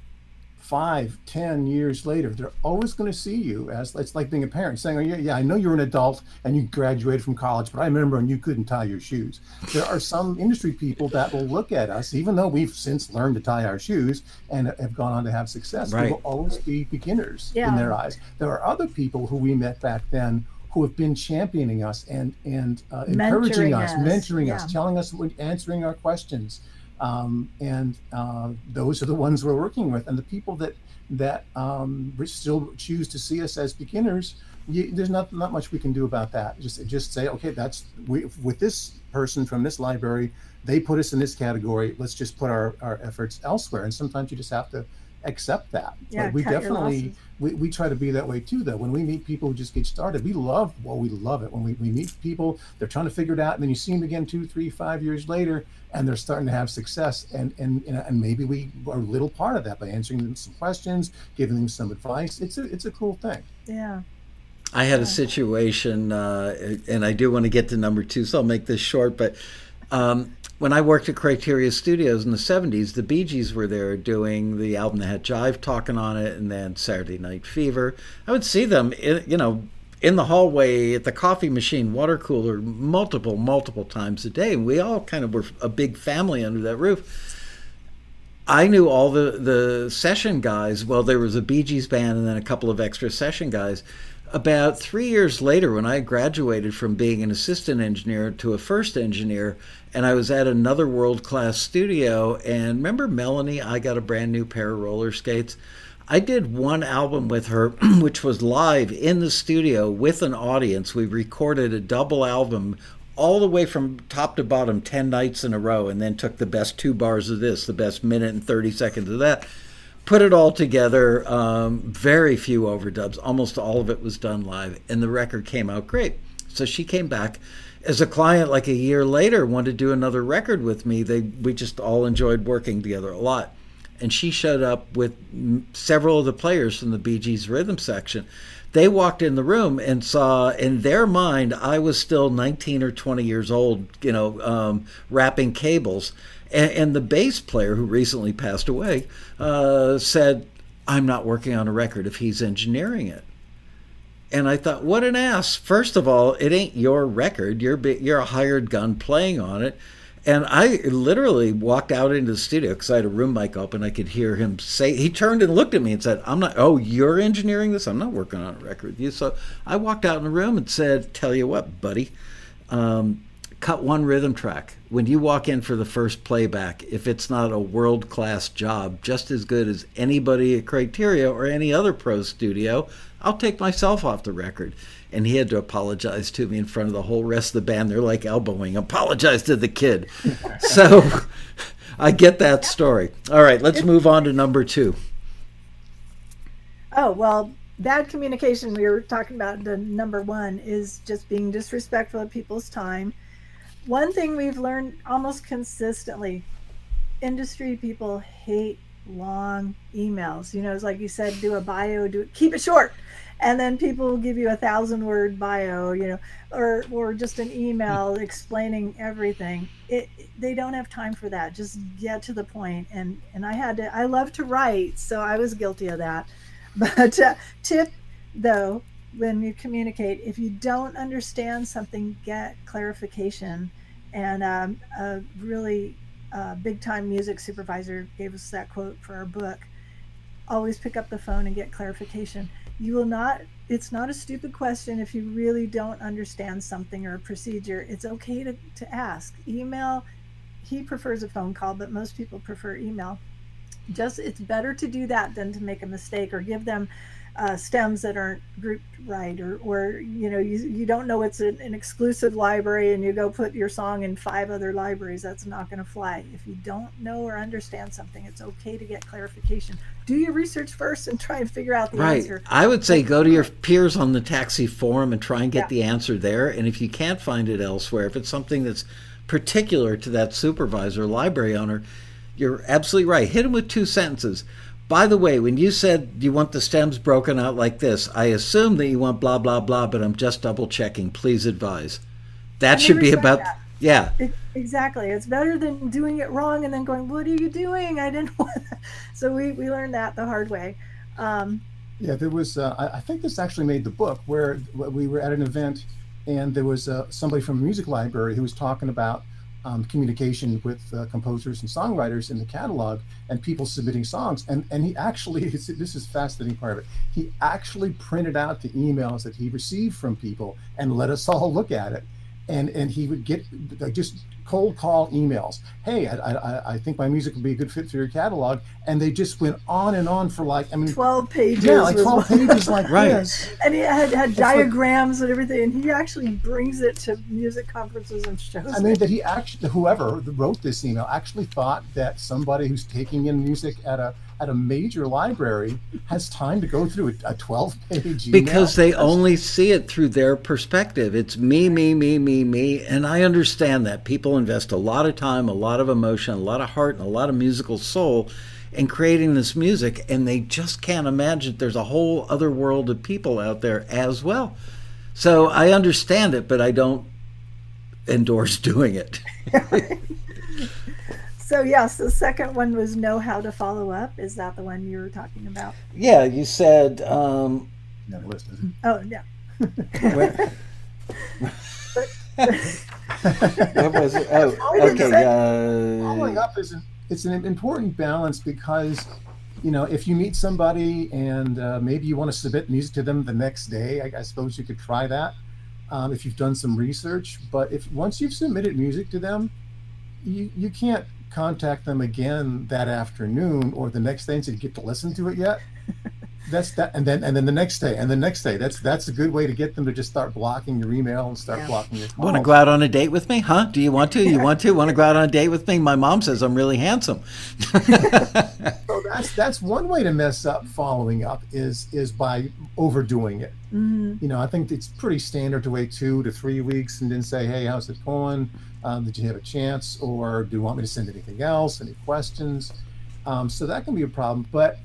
five, ten years later, they're always going to see you as, it's like being a parent saying, "Oh yeah, yeah, I know you're an adult and you graduated from college, but I remember when you couldn't tie your shoes." There are some industry people that will look at us, even though we've since learned to tie our shoes and have gone on to have success. Right. We will always be beginners yeah. in their eyes. There are other people who we met back then who have been championing us and and uh, encouraging us, us, mentoring yeah. us, telling us, answering our questions, um, and uh, those are the ones we're working with. And the people that that um, still choose to see us as beginners, you, there's not not much we can do about that. Just just say, okay, that's we, with this person from this library, they put us in this category. Let's just put our our efforts elsewhere. And sometimes you just have to accept that. Yeah, but we definitely we, we try to be that way too, though. When we meet people who just get started, we love well we love it when we, we meet people, they're trying to figure it out, and then you see them again two three five years later, and they're starting to have success, and and and maybe we are a little part of that by answering them some questions, giving them some advice. It's a it's a cool thing. Yeah, I had yeah. a situation, uh and I do want to get to number two, so I'll make this short, but um when I worked at Criteria Studios in the seventies, the Bee Gees were there doing the album That Had Jive, talking on it, and then Saturday Night Fever. I would see them, in, you know, in the hallway, at the coffee machine, water cooler, multiple, multiple times a day. We all kind of were a big family under that roof. I knew all the, the session guys. Well, there was a Bee Gees band and then a couple of extra session guys. About three years later, when I graduated from being an assistant engineer to a first engineer, and I was at another world-class studio, and remember Melanie, I got a brand new pair of roller skates. I did one album with her, which was live in the studio with an audience. We recorded a double album all the way from top to bottom, ten nights in a row, and then took the best two bars of this, the best minute and thirty seconds of that. Put it all together, um, very few overdubs. Almost all of it was done live, and the record came out great. So she came back as a client like a year later, wanted to do another record with me. They, we just all enjoyed working together a lot. And she showed up with several of the players from the Bee Gees rhythm section. They walked in the room and saw, in their mind, I was still nineteen or twenty years old, you know, um, wrapping cables. And, and the bass player, who recently passed away, uh, said, "I'm not working on a record if he's engineering it." And I thought, what an ass. First of all, it ain't your record. You're, you're a hired gun playing on it. And I literally walked out into the studio because I had a room mic open. I could hear him say, he turned and looked at me and said, "I'm not, oh, you're engineering this? I'm not working on a record with you." So I walked out in the room and said, "Tell you what, buddy, um, cut one rhythm track. When you walk in for the first playback, if it's not a world-class job, just as good as anybody at Criteria or any other pro studio, I'll take myself off the record." And he had to apologize to me in front of the whole rest of the band. They're like elbowing, "Apologize to the kid." So I get that story. All right, let's move on to number two. Oh, well, bad communication, we were talking about the number one, is just being disrespectful of people's time. One thing we've learned almost consistently, industry people hate long emails. You know, it's like you said, do a bio, do keep it short. And then people will give you a thousand word bio, you know, or, or just an email explaining everything. It, they don't have time for that. Just get to the point. And, and I had to, I love to write, so I was guilty of that. But uh, tip though, when you communicate, if you don't understand something, get clarification. And um, a really uh, big time music supervisor gave us that quote for our book. Always pick up the phone and get clarification. You will not, it's not a stupid question if you really don't understand something or a procedure. It's okay to, to ask. Email, he prefers a phone call, but most people prefer email. Just, it's better to do that than to make a mistake or give them uh, stems that aren't grouped right, or, or you know, you, you don't know it's an, an exclusive library and you go put your song in five other libraries. That's not going to fly. If you don't know or understand something, it's okay to get clarification. Do your research first and try and figure out the right. answer. I would say go to your peers on the Taxi forum and try and get yeah. the answer there. And if you can't find it elsewhere, if it's something that's particular to that supervisor or library owner, you're absolutely right. Hit them with two sentences. By the way, when you said you want the stems broken out like this, I assume that you want blah, blah, blah, but I'm just double checking. Please advise. That should be about, that. yeah. It, exactly. It's better than doing it wrong and then going, what are you doing? I didn't want that. So we, we learned that the hard way. Um, yeah, there was, uh, I think this actually made the book, where we were at an event and there was uh, somebody from a music library who was talking about Um, communication with uh, composers and songwriters in the catalog and people submitting songs. And, and he actually, this is fascinating part of it, he actually printed out the emails that he received from people and let us all look at it. And, and he would get like, just cold call emails. Hey, I, I, I think my music would be a good fit for your catalog. And they just went on and on for like, I mean. twelve pages. Yeah, like twelve pages like right. this. And he had, had diagrams like, and everything. And he actually brings it to music conferences and shows. I mean, it. that he actually, whoever wrote this email actually thought that somebody who's taking in music at a at a major library has time to go through a twelve page email. Because they only see it through their perspective. It's me, me, me, me, me. And I understand that. People invest a lot of time, a lot of emotion, a lot of heart, and a lot of musical soul in creating this music. And they just can't imagine there's a whole other world of people out there as well. So I understand it, but I don't endorse doing it. So yes, the second one was know how to follow up. Is that the one you were talking about? Yeah, you said. Um, no, it wasn't. Oh no. What was it? Oh, okay. Uh, following up is an, it's an important balance, because you know if you meet somebody and uh, maybe you want to submit music to them the next day, I, I suppose you could try that um, if you've done some research. But if once you've submitted music to them, you you can't contact them again that afternoon or the next day and say, "Did you get to listen to it yet?" That's that, and then and then the next day and the next day. That's that's a good way to get them to just start blocking your email and start yeah. blocking your calls. Want to go out on a date with me? Huh? Do you want to? You want to? Want to go out on a date with me? My mom says I'm really handsome. So that's that's one way to mess up following up is is by overdoing it. Mm-hmm. You know, I think it's pretty standard to wait two to three weeks and then say, "Hey, how's it going? Um, did you have a chance, or do you want me to send anything else? Any questions?" Um, so that can be a problem. But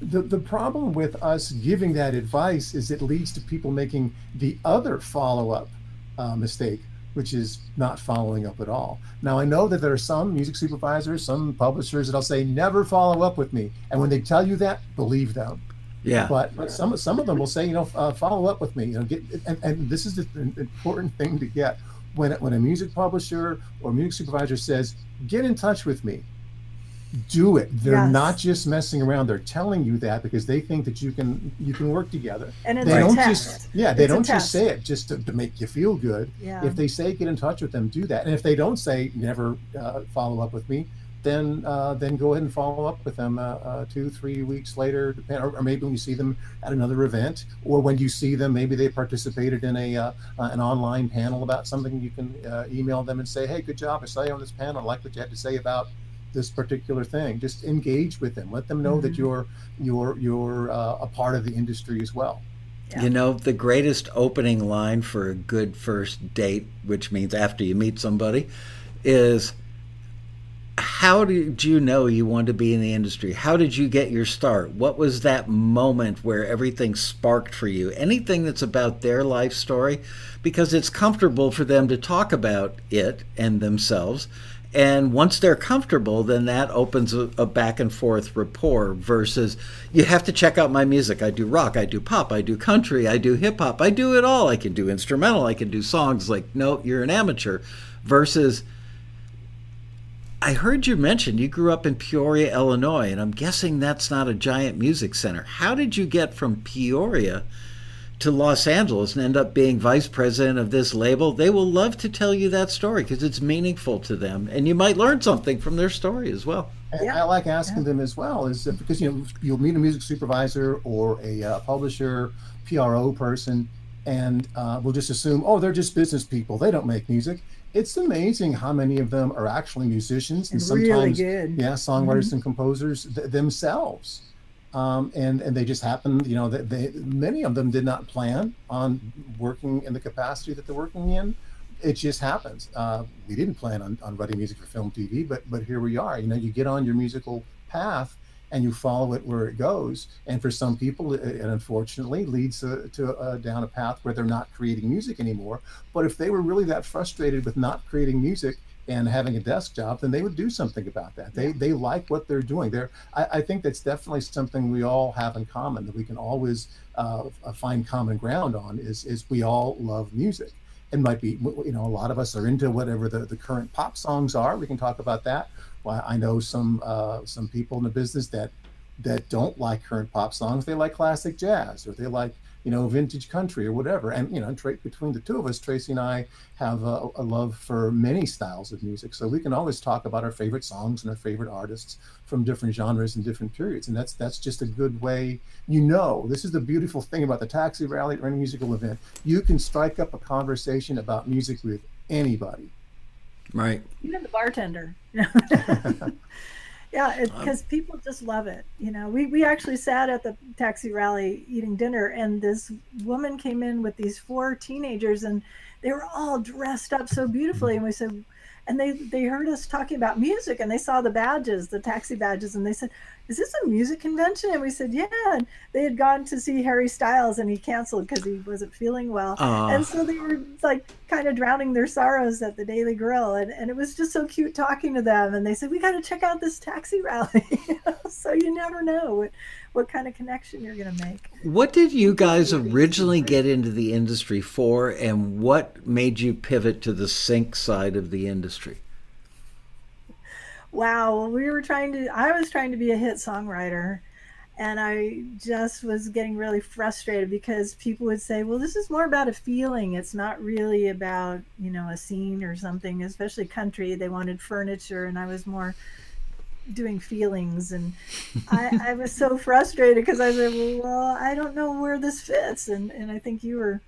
the, the problem with us giving that advice is it leads to people making the other follow-up uh, mistake, which is not following up at all. Now, I know that there are some music supervisors, some publishers that'll say, never follow up with me. And when they tell you that, believe them. Yeah. But, but some, some of them will say, you know, uh, follow up with me. You know, get, and, and this is an important thing to get. When, when a music publisher or music supervisor says, get in touch with me, do it. They're yes. not just messing around. They're telling you that because they think that you can you can work together. And it's they a don't test. Just, yeah, they it's don't just say it just to, to make you feel good. Yeah. If they say get in touch with them, do that. And if they don't say never uh, follow up with me, then uh, then go ahead and follow up with them uh, uh, two, three weeks later, or, or maybe when you see them at another event, or when you see them, maybe they participated in a uh, uh, an online panel about something. You can uh, email them and say, hey, good job, I saw you on this panel. I like what you had to say about this particular thing. Just engage with them. Let them know mm-hmm. that you're, you're, you're uh, a part of the industry as well. Yeah. You know, the greatest opening line for a good first date, which means after you meet somebody, is, how did you know you wanted to be in the industry? How did you get your start? What was that moment where everything sparked for you? Anything that's about their life story, because it's comfortable for them to talk about it and themselves. And once they're comfortable, then that opens a, a back and forth rapport versus you have to check out my music. I do rock, I do pop, I do country, I do hip hop, I do it all. I can do instrumental, I can do songs. Like, no, you're an amateur. Versus, I heard you mention you grew up in Peoria, Illinois, and I'm guessing that's not a giant music center. How did you get from Peoria to Los Angeles and end up being vice president of this label? They will love to tell you that story because it's meaningful to them, and you might learn something from their story as well. Yeah. I like asking yeah. them as well, is that because you know you'll meet a music supervisor or a uh, publisher, P R O person, and uh, we'll just assume, oh, they're just business people, they don't make music. It's amazing how many of them are actually musicians and, and sometimes really yeah songwriters mm-hmm. and composers th- themselves. Um, and, and they just happened, you know, they, they, many of them did not plan on working in the capacity that they're working in. It just happens. Uh, we didn't plan on, on writing music for film, T V, but but here we are. You know, you get on your musical path and you follow it where it goes. And for some people, it, it unfortunately leads to, to uh, down a path where they're not creating music anymore. But if they were really that frustrated with not creating music and having a desk job, then they would do something about that. They they like what they're doing. They're, I, I think that's definitely something we all have in common, that we can always uh, find common ground on, is is we all love music. It might be, you know, a lot of us are into whatever the, the current pop songs are. We can talk about that. Well, I know some uh, some people in the business that that don't like current pop songs. They like classic jazz, or they like, you know, vintage country or whatever. And, you know, tra- between the two of us, Tracy and I have a, a love for many styles of music. So we can always talk about our favorite songs and our favorite artists from different genres and different periods. And that's that's just a good way, you know, this is the beautiful thing about the Taxi Rally or any musical event. You can strike up a conversation about music with anybody. Right. Even the bartender. Yeah, because um, people just love it. You know, we, we actually sat at the Taxi Rally eating dinner, and this woman came in with these four teenagers, and they were all dressed up so beautifully. And we said, and they, they heard us talking about music, and they saw the badges, the taxi badges, and they said, is this a music convention? And we said, yeah. And they had gone to see Harry Styles, and he canceled because he wasn't feeling well. Uh, and so they were like kind of drowning their sorrows at the Daily Grill. And, and it was just so cute talking to them. And they said, we got to check out this Taxi Rally. So you never know what, what kind of connection you're going to make. What did you guys originally get into the industry for, and what made you pivot to the sync side of the industry? Wow, well, we were trying to, I was trying to be a hit songwriter, and I just was getting really frustrated because people would say, well, this is more about a feeling. It's not really about, you know, a scene or something, especially country. They wanted furniture, and I was more doing feelings. And I, I was so frustrated because I said, well, I don't know where this fits. And, and I think you were,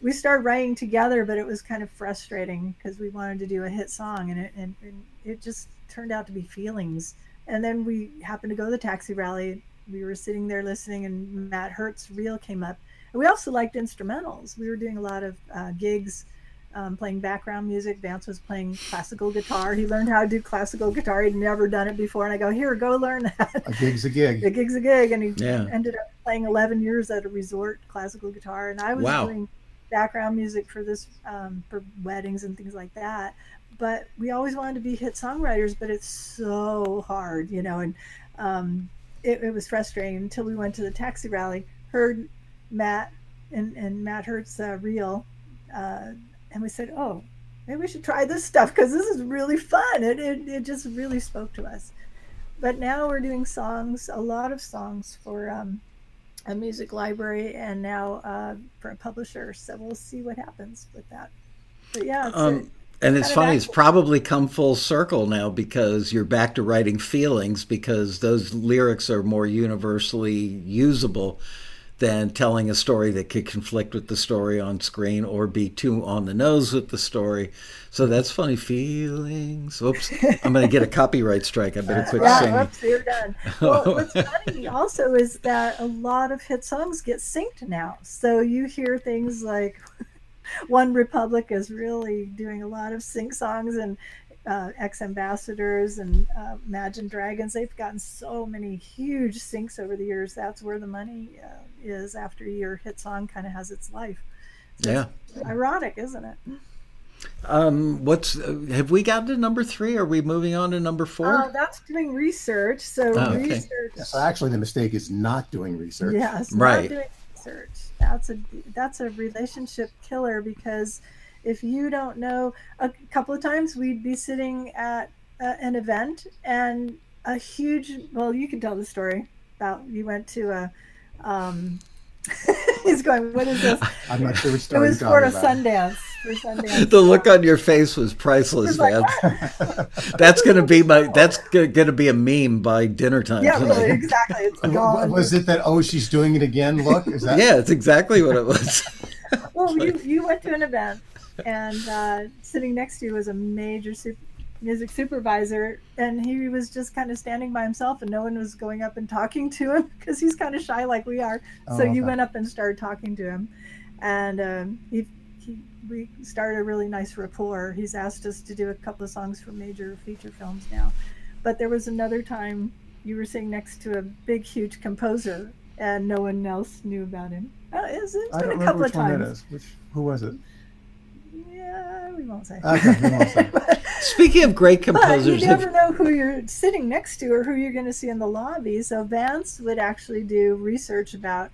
we started writing together, but it was kind of frustrating because we wanted to do a hit song, and it, and, and it just turned out to be feelings. And then we happened to go to the Taxi Rally. We were sitting there listening, and Matt Hertz reel came up. And we also liked instrumentals. We were doing a lot of uh, gigs, um, playing background music. Vance was playing classical guitar. He learned how to do classical guitar. He'd never done it before. And I go, here, go learn that. A gig's a gig. A gig's a gig. And he yeah. ended up playing eleven years at a resort, classical guitar. And I was wow. doing background music for this um for weddings and things like that. But we always wanted to be hit songwriters, but it's so hard, you know. And um it, it was frustrating until we went to the Taxi Rally, heard Matt and, and Matt Hertz uh, reel, uh and we said, oh, maybe we should try this stuff because this is really fun. It, it it just really spoke to us. But now we're doing songs, a lot of songs for um a music library, and now uh, for a publisher. So we'll see what happens with that. But yeah. It's um, a, and it's funny, it's probably come full circle now because you're back to writing feelings, because those lyrics are more universally usable than telling a story that could conflict with the story on screen or be too on the nose with the story. So that's funny. Feelings. Oops, I'm going to get a copyright strike. I better quit yeah, singing. Oops, you're done. Well, what's funny also is that a lot of hit songs get synced now. So you hear things like One Republic is really doing a lot of sync songs, and uh, Ex-Ambassadors and uh, Imagine Dragons. They've gotten so many huge syncs over the years. That's where the money uh, is after your hit song kind of has its life. So yeah. It's ironic, isn't it? Um, what's, uh, have we gotten to number three? Are we moving on to number four? Oh, uh, that's doing research. So oh, okay. research. Yeah, so actually the mistake is not doing research. Yes. Right. Not doing research. That's a, that's a relationship killer, because if you don't know, a couple of times we'd be sitting at uh, an event, and a huge, well, you can tell the story about, you went to a, um, he's going, what is this? I'm not sure which story you're talking about. Sundance, for Sundance. The look on your face was priceless, man. Like, that's going to be my, that's going to be a meme by dinner time. Yeah, really, exactly. It's gone. Was it that, oh, she's doing it again look? Is that? Yeah, it's exactly what it was. Well, you, you went to an event, and uh, sitting next to you was a major super, music supervisor, and he was just kind of standing by himself, and no one was going up and talking to him because he's kind of shy like we are. Oh, so okay. You went up and started talking to him, and um, he, he, we started a really nice rapport. He's asked us to do a couple of songs for major feature films now. But there was another time you were sitting next to a big, huge composer, and no one else knew about him. Oh, it's, it's been a couple of times. I don't remember which one it is. Which, who was it? Yeah, we won't say. Okay, we won't say. But, speaking of great composers, you never know who you're sitting next to or who you're going to see in the lobby. So Vance would actually do research about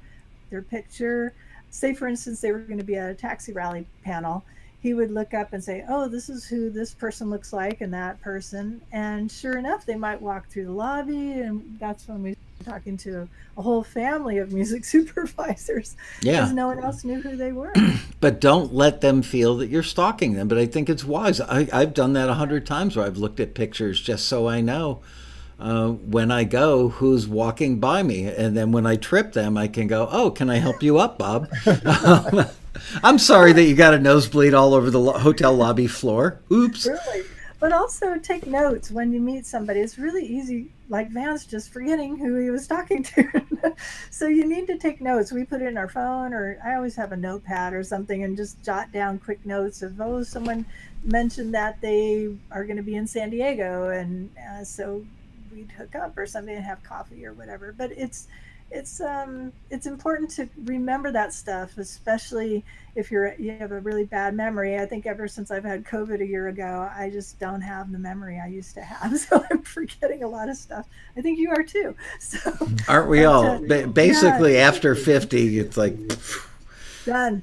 their picture. Say, for instance, they were going to be at a Taxi Rally panel. He would look up and say, oh, this is who this person looks like and that person. And sure enough, they might walk through the lobby, and that's when we were talking to a whole family of music supervisors. Yeah. Because no one else knew who they were. But don't let them feel that you're stalking them. But I think it's wise. I, I've done that a hundred times where I've looked at pictures just so I know uh, when I go who's walking by me. And then when I trip them, I can go, oh, can I help you up, Bob? um, I'm sorry that you got a nosebleed all over the lo- hotel lobby floor. Oops. Really? But also take notes when you meet somebody. It's really easy, like Vance, just forgetting who he was talking to. So you need to take notes. We put it in our phone, or I always have a notepad or something, and just jot down quick notes of, oh, someone mentioned that they are going to be in San Diego, and uh, so we'd hook up or something and have coffee or whatever. But it's It's um it's important to remember that stuff, especially if you're you have a really bad memory. I think ever since I've had COVID a year ago, I just don't have the memory I used to have, so I'm forgetting a lot of stuff. I think you are too. So aren't we all? To, basically, yeah, after fifty, it's like done.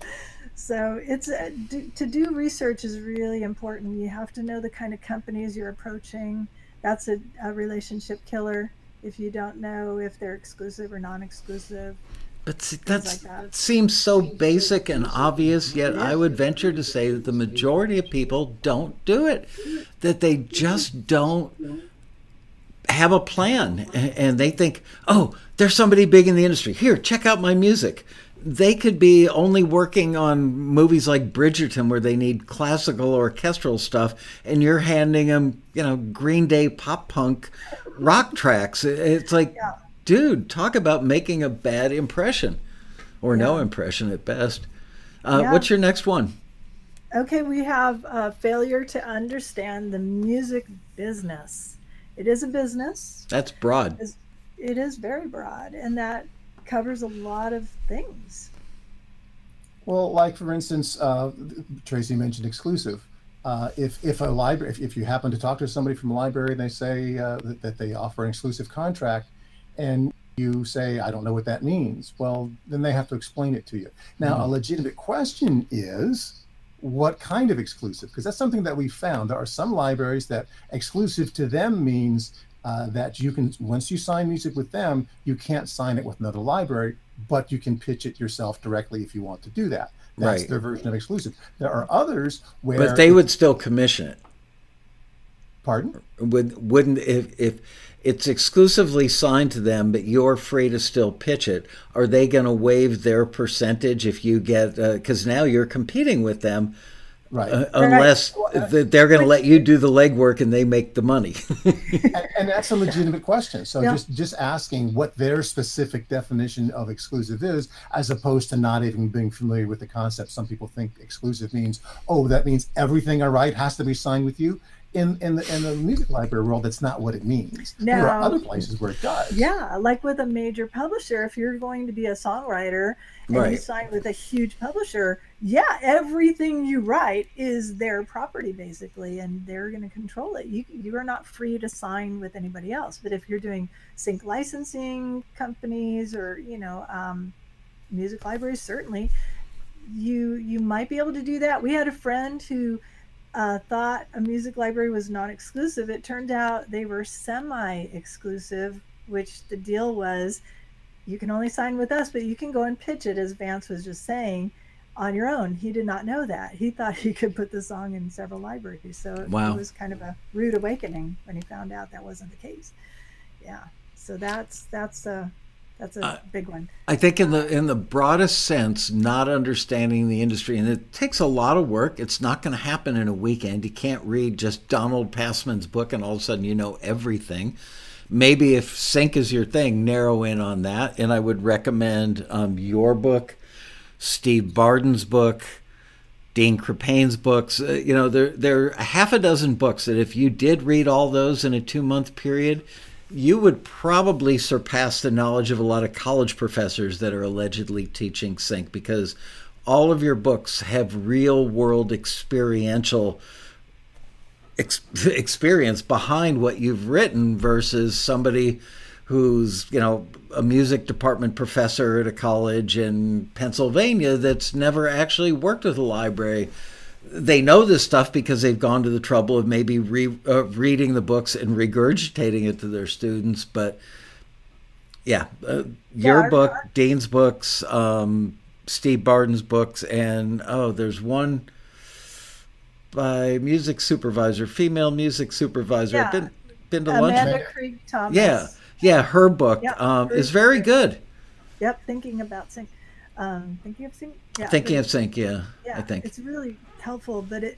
So it's uh, do, to do research is really important. You have to know the kind of companies you're approaching. That's a, a relationship killer. If you don't know if they're exclusive or non-exclusive. But that's, like that seems so basic and obvious, yet yeah. I would venture to say that the majority of people don't do it, that they just don't have a plan. And they think, oh, there's somebody big in the industry. Here, check out my music. They could be only working on movies like Bridgerton where they need classical orchestral stuff, and you're handing them, you know, Green Day pop punk rock tracks. It's like, yeah. Dude, talk about making a bad impression, or yeah. no impression at best. Uh, yeah. What's your next one? Okay, we have a failure to understand the music business. It is a business. That's broad. It is, it is very broad, and that covers a lot of things. Well, like for instance, uh, Tracy mentioned exclusive. Uh, if if a library, if, if you happen to talk to somebody from a library and they say uh, that, that they offer an exclusive contract, and you say, I don't know what that means, well, then they have to explain it to you. Now, mm-hmm. a legitimate question is, what kind of exclusive? Because that's something that we found. There are some libraries that exclusive to them means Uh, that you can, once you sign music with them, you can't sign it with another library, but you can pitch it yourself directly if you want to do that. That's right. Their version of exclusive. There are others where... But they would still commission it. Pardon? Would, wouldn't, if, if it's exclusively signed to them, but you're free to still pitch it, are they going to waive their percentage if you get, because uh, now you're competing with them. Right. Uh, unless they're going to let you do the legwork and they make the money. and, and that's a legitimate question. So yeah. just, just asking what their specific definition of exclusive is, as opposed to not even being familiar with the concept. Some people think exclusive means, oh, that means everything I write has to be signed with you. In, in, the, in the music library world, that's not what it means. Now, there are other places where it does. Yeah, like with a major publisher, if you're going to be a songwriter and right. you sign with a huge publisher, yeah, everything you write is their property, basically, and they're going to control it. You, you are not free to sign with anybody else. But if you're doing sync licensing companies or, you know, um, music libraries, certainly, you you might be able to do that. We had a friend who... uh, thought a music library was non-exclusive. It turned out they were semi-exclusive, which the deal was, you can only sign with us, but you can go and pitch it, as Vance was just saying, on your own. He did not know that. He thought he could put the song in several libraries. So wow. It was kind of a rude awakening when he found out that wasn't the case. Yeah. So that's that's a that's a uh, big one. I think in the in the broadest sense, not understanding the industry, and it takes a lot of work. It's not going to happen in a weekend. You can't read just Donald Passman's book and all of a sudden you know everything. Maybe if sync is your thing, narrow in on that. And I would recommend um, your book, Steve Barden's book, Dean Crepain's books. Uh, you know, there, there are a half a dozen books that if you did read all those in a two-month period, you would probably surpass the knowledge of a lot of college professors that are allegedly teaching sync, because all of your books have real-world experiential ex experience behind what you've written versus somebody who's, you know, a music department professor at a college in Pennsylvania that's never actually worked with a library. They know this stuff because they've gone to the trouble of maybe re uh, reading the books and regurgitating it to their students. But yeah, uh, your yeah, book, our Dean's books, um, Steve Barden's books, and oh, there's one by music supervisor, female music supervisor. Yeah. I've been, been to Amanda lunch. Amanda Krieg Thomas. Yeah. Yeah, her book yep, um, is very good. Yep, Thinking About Sync. Um, thinking of Sync? Yeah, thinking of Sync, yeah, yeah, I think. It's really helpful, but it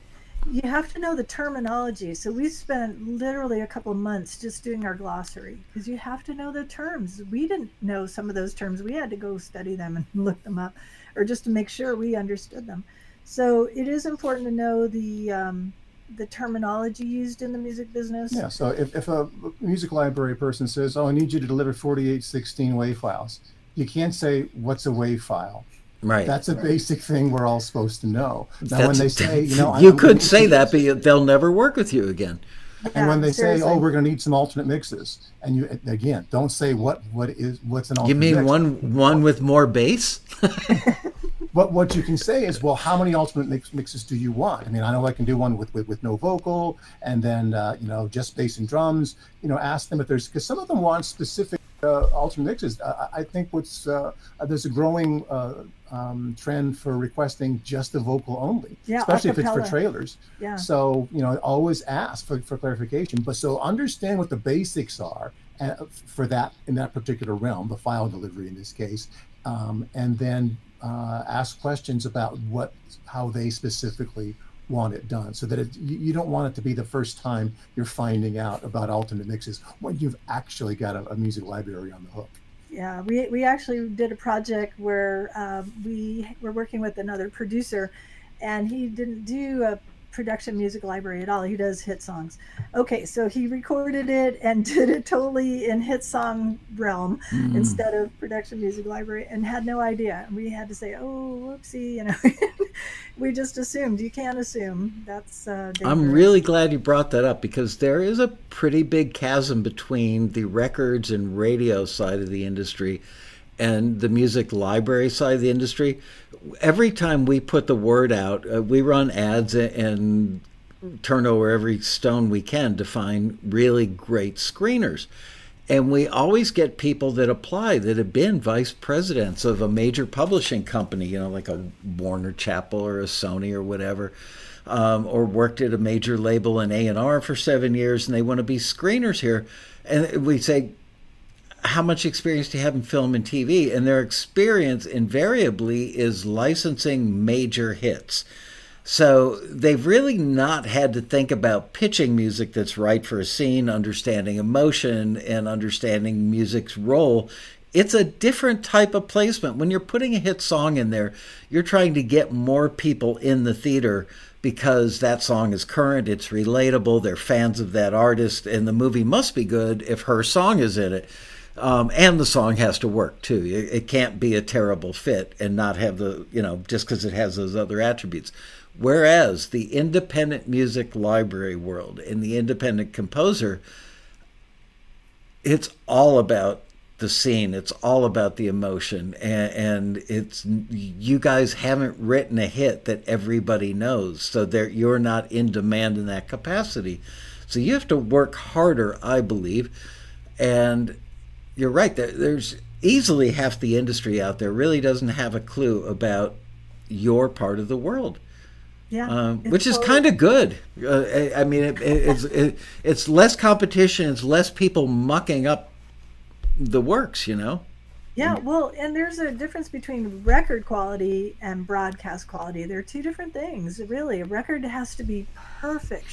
you have to know the terminology. So we spent literally a couple of months just doing our glossary, because you have to know the terms. We didn't know some of those terms. We had to go study them and look them up, or just to make sure we understood them. So it is important to know the... Um, the terminology used in the music business. Yeah, so if, if a music library person says, oh, I need you to deliver forty-eight sixteen WAV files, you can't say, what's a WAV file? Right. That's a basic thing we're all supposed to know. Now, that's, when they say, you know, you I'm could say that, but they'll never work with you again. And yeah, when they seriously. say, oh, we're going to need some alternate mixes, and you again, don't say what what is what's an alternate mix. You mean mix. one one with more bass? But what you can say is, well, how many alternate mix mixes do you want? I mean, I know I can do one with with, with no vocal, and then uh, you know, just bass and drums. You know, ask them if there's, because some of them want specific uh, alternate mixes. Uh, I think what's uh, there's a growing uh, um, trend for requesting just the vocal only, yeah, especially if it's for trailers. Yeah. So you know, always ask for for clarification. But so understand what the basics are for that in that particular realm, the file delivery in this case, um, and then. Uh, ask questions about what, how they specifically want it done, so that it, you don't want it to be the first time you're finding out about alternate mixes when you've actually got a, a music library on the hook. Yeah, we, we actually did a project where um, we were working with another producer, and he didn't do a production music library at all. He does hit songs. Okay, so he recorded it and did it totally in hit song realm mm. instead of production music library, and had no idea. We had to say, oh, whoopsie, you know. We just assumed. You can't assume. That's uh, dangerous. I'm really glad you brought that up, because there is a pretty big chasm between the records and radio side of the industry and the music library side of the industry. Every time we put the word out, uh, we run ads and turn over every stone we can to find really great screeners. And we always get people that apply that have been vice presidents of a major publishing company, you know, like a Warner Chappell or a Sony or whatever, um, or worked at a major label in A and R for seven years, and they want to be screeners here. And we say, how much experience do you have in film and T V? And their experience invariably is licensing major hits. So they've really not had to think about pitching music that's right for a scene, understanding emotion, and understanding music's role. It's a different type of placement. When you're putting a hit song in there, you're trying to get more people in the theater because that song is current, it's relatable, they're fans of that artist, and the movie must be good if her song is in it. Um, and the song has to work too. It, it can't be a terrible fit and not have the, you know, just because it has those other attributes. Whereas the independent music library world and the independent composer, it's all about the scene. It's all about the emotion, and, and it's, you guys haven't written a hit that everybody knows, so there, you're not in demand in that capacity. So you have to work harder, I believe. And you're right, there, there's easily half the industry out there really doesn't have a clue about your part of the world. Yeah, um, which is kind of good. Uh, I, I mean, it, it, it's it, it's less competition. It's less people mucking up the works, you know. Yeah, well, and there's a difference between record quality and broadcast quality. They're two different things, really. A record has to be perfect.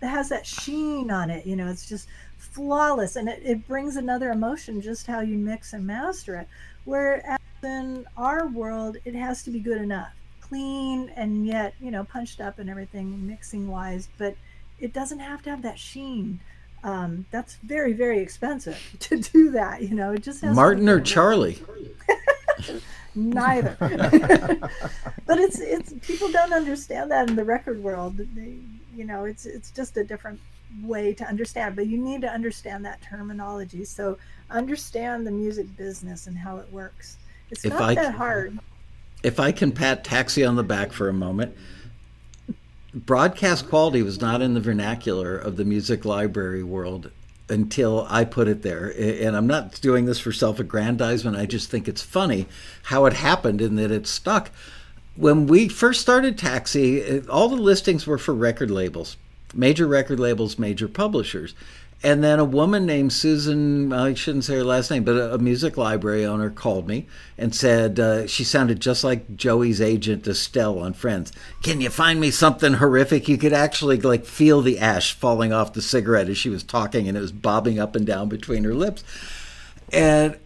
It has that sheen on it, you know. It's just flawless, and it, it brings another emotion, just how you mix and master it. Whereas in our world, it has to be good enough. Clean and yet, you know, punched up and everything mixing wise, but it doesn't have to have that sheen. Um, that's very, very expensive to do that. You know, it just has Martin or Charlie. Neither. But it's it's people don't understand that in the record world. They, you know, it's it's just a different way to understand. But you need to understand that terminology. So understand the music business and how it works. It's if not I, that hard. If I can pat Taxi on the back for a moment, broadcast quality was not in the vernacular of the music library world until I put it there. And I'm not doing this for self-aggrandizement. I just think it's funny how it happened and that it stuck. When we first started Taxi, all the listings were for record labels, major record labels, major publishers. And then a woman named Susan, I shouldn't say her last name, but a music library owner called me and said, uh, she sounded just like Joey's agent Estelle on Friends. Can you find me something horrific? You could actually like feel the ash falling off the cigarette as she was talking, and it was bobbing up and down between her lips. And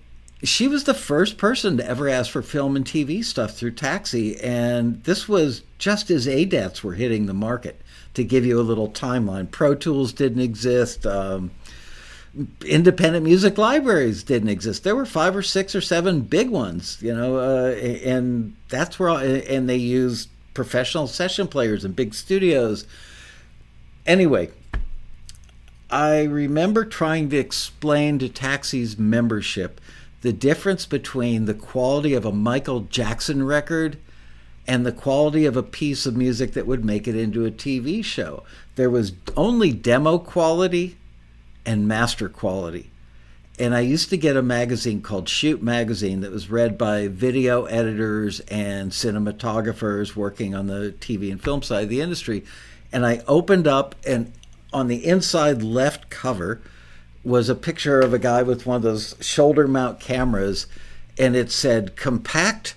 she was the first person to ever ask for film and T V stuff through Taxi. And this was just as A D A Ts were hitting the market. To give you a little timeline, Pro Tools didn't exist. Um, independent music libraries didn't exist. There were five or six or seven big ones, you know, uh, and that's where, all, and they used professional session players and big studios. Anyway, I remember trying to explain to Taxi's membership the difference between the quality of a Michael Jackson record and the quality of a piece of music that would make it into a T V show. There was only demo quality and master quality. And I used to get a magazine called Shoot Magazine that was read by video editors and cinematographers working on the T V and film side of the industry. And I opened up, and on the inside left cover was a picture of a guy with one of those shoulder mount cameras, and it said compact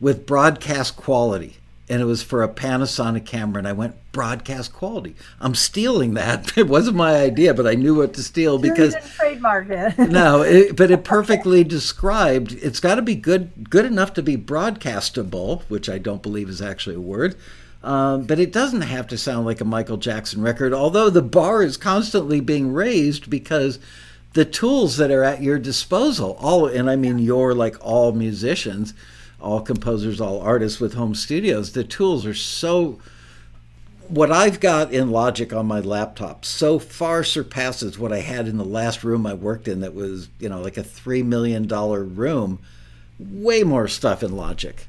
with broadcast quality, and it was for a Panasonic camera, and I went, broadcast quality. I'm stealing that. It wasn't my idea, but I knew what to steal because you didn't trademark it. No, it, but it perfectly described, it's got to be good good enough to be broadcastable, which I don't believe is actually a word, um, but it doesn't have to sound like a Michael Jackson record, although the bar is constantly being raised because the tools that are at your disposal, all, and I mean you're like all musicians, all composers, all artists with home studios, the tools are so, what I've got in Logic on my laptop so far surpasses what I had in the last room I worked in that was, you know, like a three million dollars room. Way more stuff in Logic,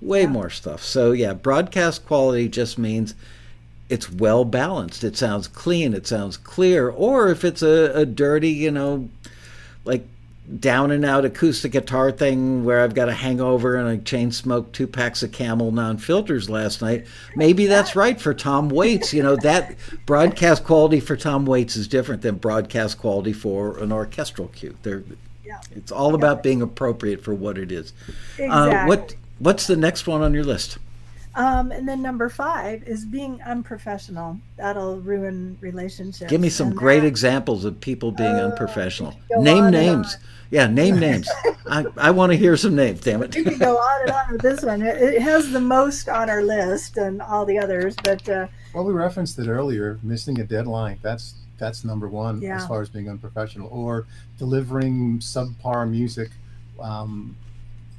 way yeah. more stuff. So yeah, broadcast quality just means it's well balanced. It sounds clean, it sounds clear, or if it's a, a dirty, you know, like, down and out acoustic guitar thing where I've got a hangover and I chain smoked two packs of Camel non-filters last night. Maybe that's right for Tom Waits. You know, that broadcast quality for Tom Waits is different than broadcast quality for an orchestral cue. They're, yeah, it's all about it. Being appropriate for what it is. Exactly. Uh, what What's the next one on your list? Um, and then number five is being unprofessional. That'll ruin relationships. Give me some and great that, examples of people being uh, unprofessional. Name names. Yeah, name names. I, I want to hear some names, damn it. You can go on and on with this one. It, it has the most on our list and all the others. But uh, well, we referenced it earlier, missing a deadline. That's that's number one yeah. as far as being unprofessional. Or delivering subpar music. Um,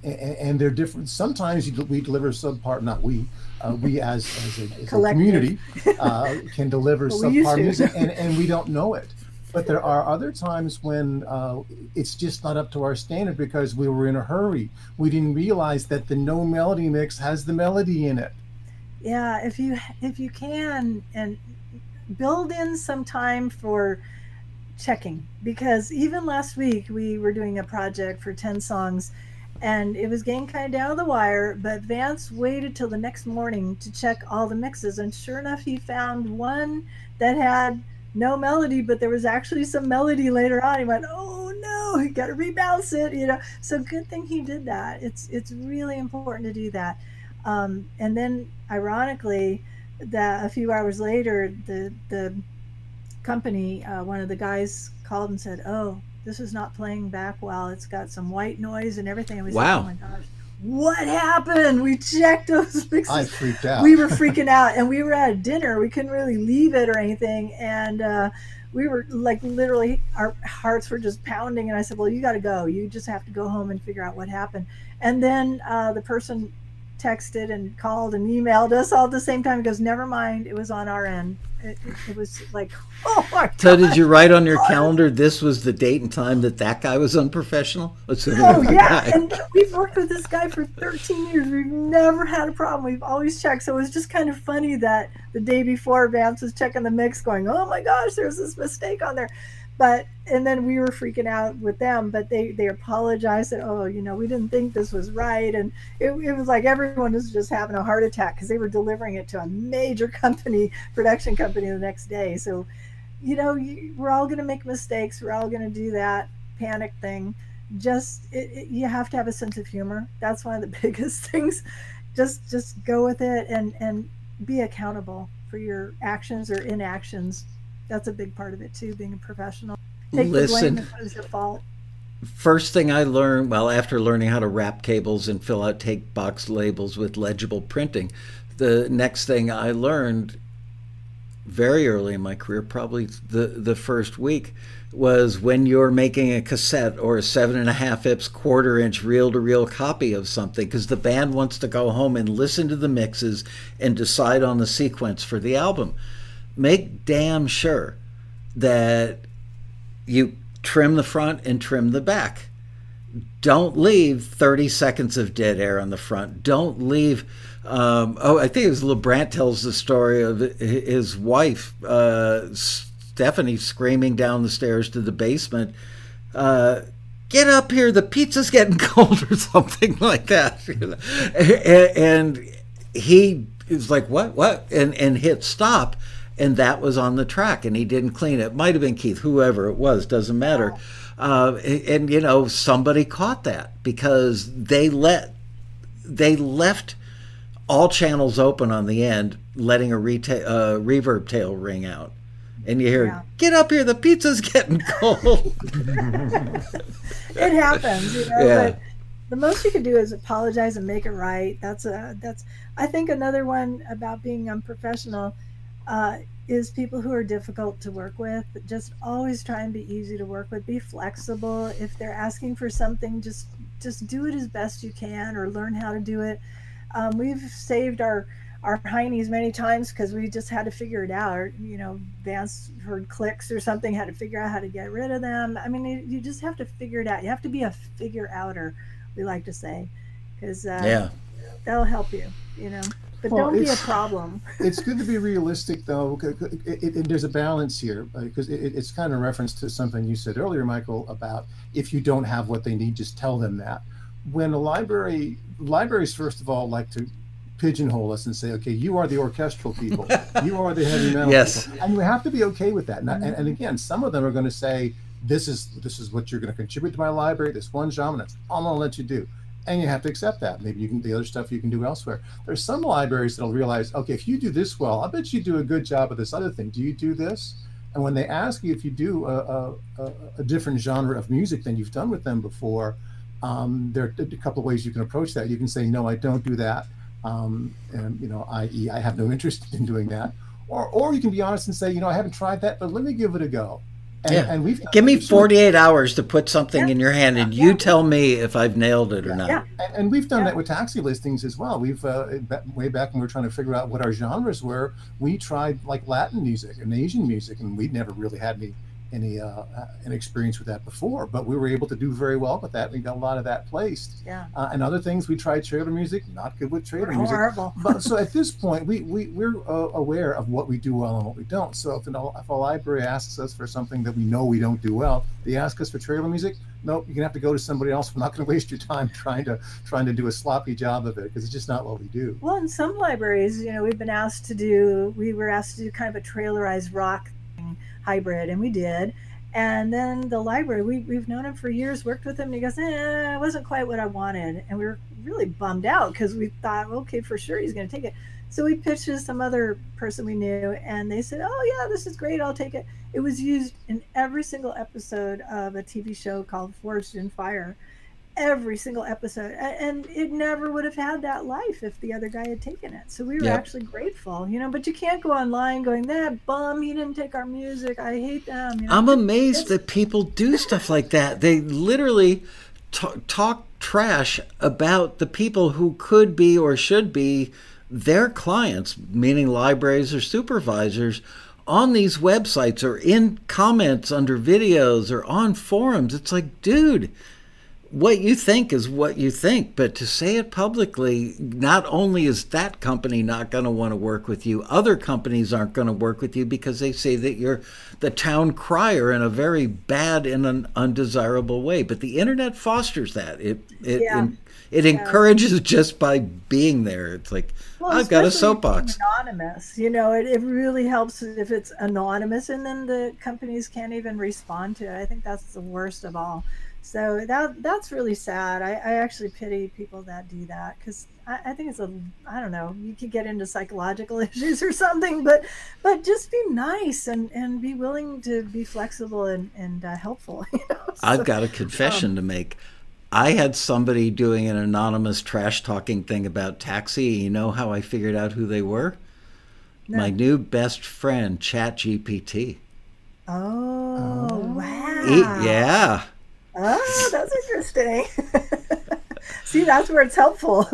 and, and they're different. Sometimes you, we deliver subpar, not we, uh, we as, as, a, as a community uh, can deliver well, subpar music, and, and we don't know it. But there are other times when uh, it's just not up to our standard because we were in a hurry. We didn't realize that the no melody mix has the melody in it. Yeah, if you if you can, and build in some time for checking, because even last week we were doing a project for ten songs and it was getting kind of down to the wire, but Vance waited till the next morning to check all the mixes, and sure enough he found one that had no melody, but there was actually some melody later on. He went, oh no, you gotta rebalance it, you know. So good thing he did that. It's it's really important to do that. Um, and then ironically, that a few hours later, the the company, uh, one of the guys called and said, oh, this is not playing back well. It's got some white noise and everything. And we wow. said, oh my gosh, what happened? We checked those mixes. I freaked out. We were freaking out, and we were at dinner. We couldn't really leave it or anything. And uh, we were like, literally, our hearts were just pounding. And I said, well, you got to go. You just have to go home and figure out what happened. And then uh, the person texted and called and emailed us all at the same time. He goes, never mind, it was on our end. It, it, it was like, oh my God. So did you write on your calendar, this was the date and time that that guy was unprofessional? Oh yeah, guy. And we've worked with this guy for thirteen years. We've never had a problem. We've always checked. So it was just kind of funny that the day before Vance was checking the mix going, oh my gosh, there's this mistake on there. But, and then we were freaking out with them, but they, they apologized and, oh, you know, we didn't think this was right. And it, it was like everyone was just having a heart attack because they were delivering it to a major company, production company the next day. So, you know, you, we're all going to make mistakes. We're all going to do that panic thing. Just, it, it, you have to have a sense of humor. That's one of the biggest things. Just, just go with it and, and be accountable for your actions or inactions. That's a big part of it too, being a professional. Take Listen, the blame if it was your fault. First thing I learned, well, after learning how to wrap cables and fill out tape box labels with legible printing, the next thing I learned very early in my career, probably the, the first week, was when you're making a cassette or a seven and a half I P S quarter inch reel-to-reel copy of something, because the band wants to go home and listen to the mixes and decide on the sequence for the album. Make damn sure that you trim the front and trim the back. Don't leave thirty seconds of dead air on the front. Don't leave, um, oh, I think it was LeBrant tells the story of his wife, uh, Stephanie, screaming down the stairs to the basement, uh, get up here, the pizza's getting cold, or something like that. You know? and, and he was like, what, what? And, and hit stop. And that was on the track, and he didn't clean it. Might have been Keith, whoever it was, doesn't matter. Uh, and, you know, somebody caught that because they let they left all channels open on the end, letting a reta- uh, reverb tail ring out. And you hear, yeah. Get up here, the pizza's getting cold. It happens, you know. Yeah. But the most you can do is apologize and make it right. That's a, that's. I think another one about being unprofessional Uh, is people who are difficult to work with. Just always try and be easy to work with. Be flexible. If they're asking for something, just just do it as best you can, or learn how to do it. Um, we've saved our our heinies many times because we just had to figure it out. Or, you know, Vance heard clicks or something, had to figure out how to get rid of them. I mean, you just have to figure it out. You have to be a figure-outer, we like to say, because uh, yeah. that'll help you, you know. But well, don't be a problem. It's good to be realistic, though. It, it, it, there's a balance here, because uh, it, it's kind of a reference to something you said earlier, Michael, about if you don't have what they need, just tell them that. When a library, libraries, first of all, like to pigeonhole us and say, okay, you are the orchestral people. You are the heavy metal yes. people. And you have to be okay with that. And, mm-hmm. and, and again, some of them are going to say, this is, this is what you're going to contribute to my library, this one genre, that's all I'll let you do. And you have to accept that. Maybe you can, the other stuff you can do elsewhere. There's some libraries that'll realize, okay, if you do this well, I bet you do a good job of this other thing. Do you do this? And when they ask you if you do a, a, a different genre of music than you've done with them before, um, there are a couple of ways you can approach that. You can say, no, I don't do that. Um, and, you know, that is, I have no interest in doing that. Or, or you can be honest and say, you know, I haven't tried that, but let me give it a go. And, yeah. and we've Give me forty-eight hours to put something yeah. in your hand, and yeah. you tell me if I've nailed it or yeah. not. Yeah. And, and we've done yeah. that with taxi listings as well. We've uh, way back when we were trying to figure out what our genres were, we tried like Latin music and Asian music, and we'd never really had any any uh, an experience with that before, but we were able to do very well with that. We got a lot of that placed. Yeah. Uh, and other things, we tried trailer music, not good with trailer we're music. Horrible. But so at this point, we, we, we're uh, aware of what we do well and what we don't. So if, an, if a library asks us for something that we know we don't do well, they ask us for trailer music, nope, you're gonna have to go to somebody else. We're not gonna waste your time trying to trying to do a sloppy job of it, because it's just not what we do. Well, in some libraries, you know, we've been asked to do, we were asked to do kind of a trailerized rock thing, hybrid, and we did. And then the library, we, we've known him for years, worked with him, and he goes, eh, it wasn't quite what I wanted. And we were really bummed out, because we thought, okay, for sure he's gonna take it. So we pitched to some other person we knew, and they said, oh yeah, this is great, I'll take it. It was used in every single episode of a T V show called Forged in Fire. Every single episode. And it never would have had that life if the other guy had taken it. So we were yep. actually grateful, you know, but you can't go online going, that bum, he didn't take our music, I hate them. You know? I'm amazed that people do stuff like that. They literally talk, talk trash about the people who could be or should be their clients, meaning libraries or supervisors, on these websites or in comments under videos or on forums. It's like, dude, what you think is what you think, but to say it publicly, not only is that company not going to want to work with you, other companies aren't going to work with you because they say that you're the town crier in a very bad and an undesirable way. But the internet fosters that. It it yeah. in, it yeah. encourages just by being there. It's like, well, I've got a soapbox. Anonymous, you know, it, it really helps if it's anonymous, and then the companies can't even respond to it. I think that's the worst of all. So that that's really sad. I, I actually pity people that do that, because I, I think it's a, I don't know, you could get into psychological issues or something, but but just be nice and, and be willing to be flexible and, and uh, helpful. You know? So, I've got a confession um, to make. I had somebody doing an anonymous trash talking thing about Taxi. You know how I figured out who they were? No. My new best friend, ChatGPT. Oh, oh, wow. He, yeah. Oh, that's interesting. See, that's where it's helpful.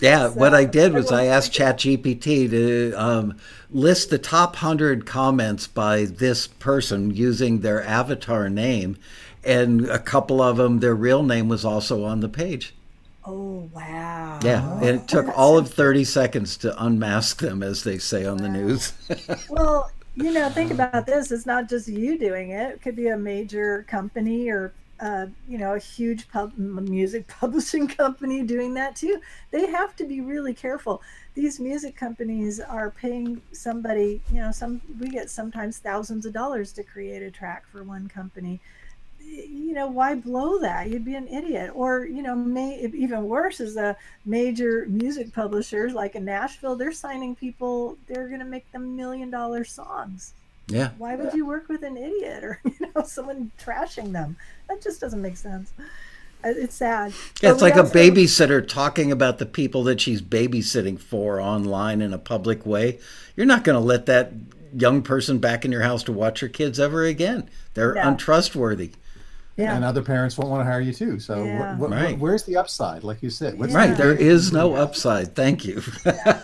Yeah, so, what I did was I asked ChatGPT to um, list the top one hundred comments by this person using their avatar name, and a couple of them, their real name was also on the page. Oh, wow. Yeah, and it took all of thirty seconds to unmask them, as they say on wow. the news. Well, you know, think about this. It's not just you doing it. It could be a major company or Uh, you know, a huge pub, music publishing company doing that too. They have to be really careful. These music companies are paying somebody, you know, some we get sometimes thousands of dollars to create a track for one company. You know, why blow that? You'd be an idiot. Or, you know, may, even worse is a major music publishers like in Nashville, they're signing people, they're going to make them million dollar songs. Yeah. Why would you work with an idiot or, you know, someone trashing them? That just doesn't make sense. It's sad. Yeah, it's like a babysitter talking about the people that she's babysitting for online in a public way. You're not going to let that young person back in your house to watch your kids ever again. They're yeah. untrustworthy. Yeah. And other parents won't want to hire you too. So yeah. wh- wh- right. where's the upside? Like you said. What's yeah. Right. There is no upside. Thank you. Yeah.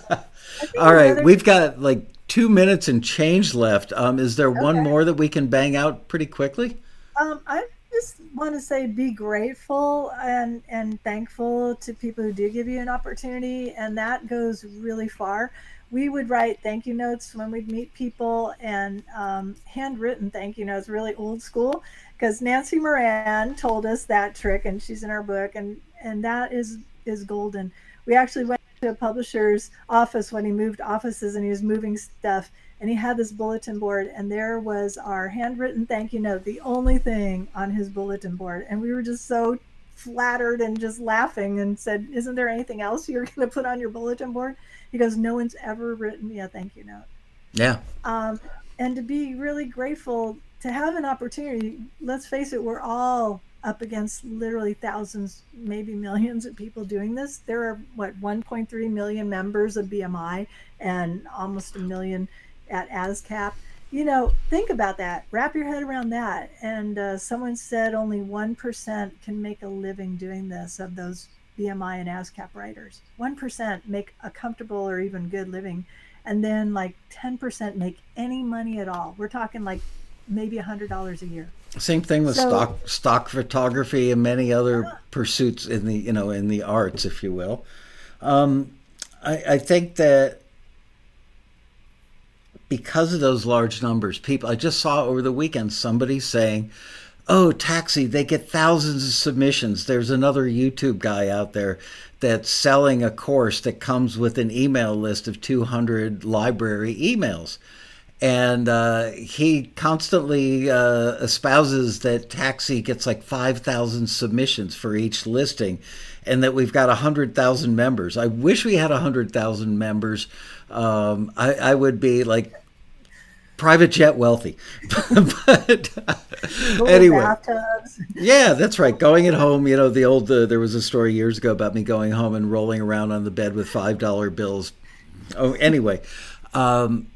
All right. Another- We've got like two minutes and change left. Um, is there okay. one more that we can bang out pretty quickly? Um, I just want to say be grateful and, and thankful to people who do give you an opportunity. And that goes really far. We would write thank you notes when we'd meet people, and um, handwritten thank you notes, really old school, because Nancy Moran told us that trick, and she's in our book, and, and that is, is golden. We actually went to a publisher's office when he moved offices and he was moving stuff, and he had this bulletin board, and there was our handwritten thank you note, the only thing on his bulletin board, and we were just so flattered and just laughing and said, isn't there anything else you're going to put on your bulletin board? He goes, no one's ever written me a thank you note. Yeah. Um, and to be really grateful to have an opportunity. Let's face it, we're all up against literally thousands, maybe millions of people doing this. There are, what, one point three million members of B M I and almost a million at ASCAP. You know, think about that. Wrap your head around that. And uh, someone said only one percent can make a living doing this of those B M I and ASCAP writers. one percent make a comfortable or even good living. And then like ten percent make any money at all. We're talking like maybe one hundred dollars a year. Same thing with so, stock stock photography and many other uh, pursuits in the, you know, in the arts, if you will. Um, I, I think that because of those large numbers, people, I just saw over the weekend somebody saying, oh, Taxi, they get thousands of submissions. There's another YouTube guy out there that's selling a course that comes with an email list of two hundred library emails. And uh, he constantly uh, espouses that Taxi gets like five thousand submissions for each listing and that we've got one hundred thousand members. I wish we had one hundred thousand members. Um, I, I would be like private jet wealthy. But anyway. Yeah, that's right. Going at home, you know, the old, uh, there was a story years ago about me going home and rolling around on the bed with five dollar bills. Oh, anyway. Um,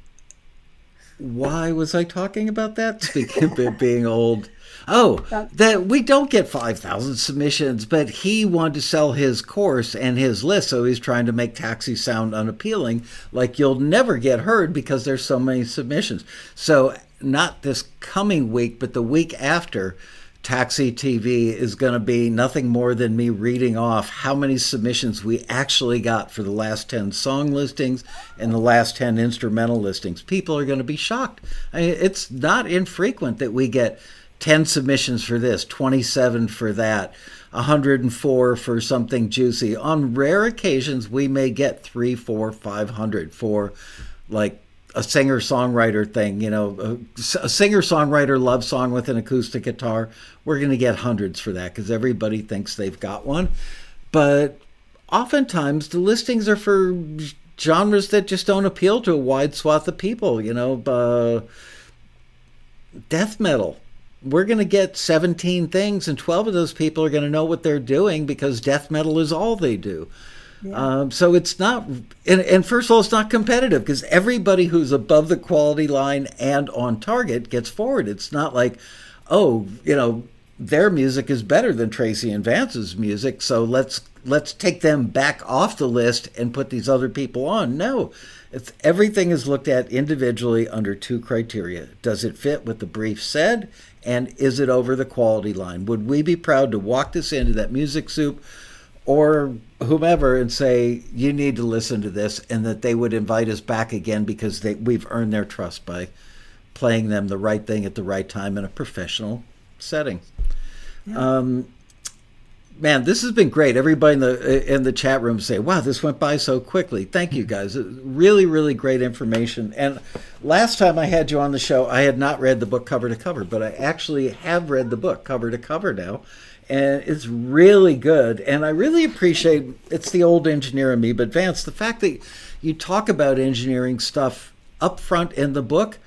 Why was I talking about that? Speaking of being old. Oh, that we don't get five thousand submissions, but he wanted to sell his course and his list, so he's trying to make Taxi sound unappealing, like you'll never get heard because there's so many submissions. So not this coming week, but the week after, Taxi T V is going to be nothing more than me reading off how many submissions we actually got for the last ten song listings and the last ten instrumental listings. People are going to be shocked. I mean, it's not infrequent that we get ten submissions for this, twenty-seven for that, one hundred four for something juicy. On rare occasions, we may get three, four, five hundred for like a singer-songwriter thing, you know, a, a singer-songwriter love song with an acoustic guitar. We're going to get hundreds for that because everybody thinks they've got one. But oftentimes the listings are for genres that just don't appeal to a wide swath of people, you know, uh, death metal. We're going to get seventeen things and twelve of those people are going to know what they're doing because death metal is all they do. Yeah. Um, so it's not, and, and first of all, it's not competitive because everybody who's above the quality line and on target gets forward. It's not like, oh, you know, their music is better than Tracy and Vance's music, so let's let's take them back off the list and put these other people on. No, it's, everything is looked at individually under two criteria. Does it fit what the brief said, and is it over the quality line? Would we be proud to walk this into that music soup or whomever and say, you need to listen to this, and that they would invite us back again because they, we've earned their trust by playing them the right thing at the right time in a professional setting. Yeah. Um, man, this has been great. Everybody in the in the chat room say, wow, this went by so quickly. Thank you, guys. Really, really great information. And last time I had you on the show, I had not read the book cover to cover, but I actually have read the book cover to cover now. And it's really good. And I really appreciate, it's the old engineer in me, but Vance, the fact that you talk about engineering stuff up front in the book,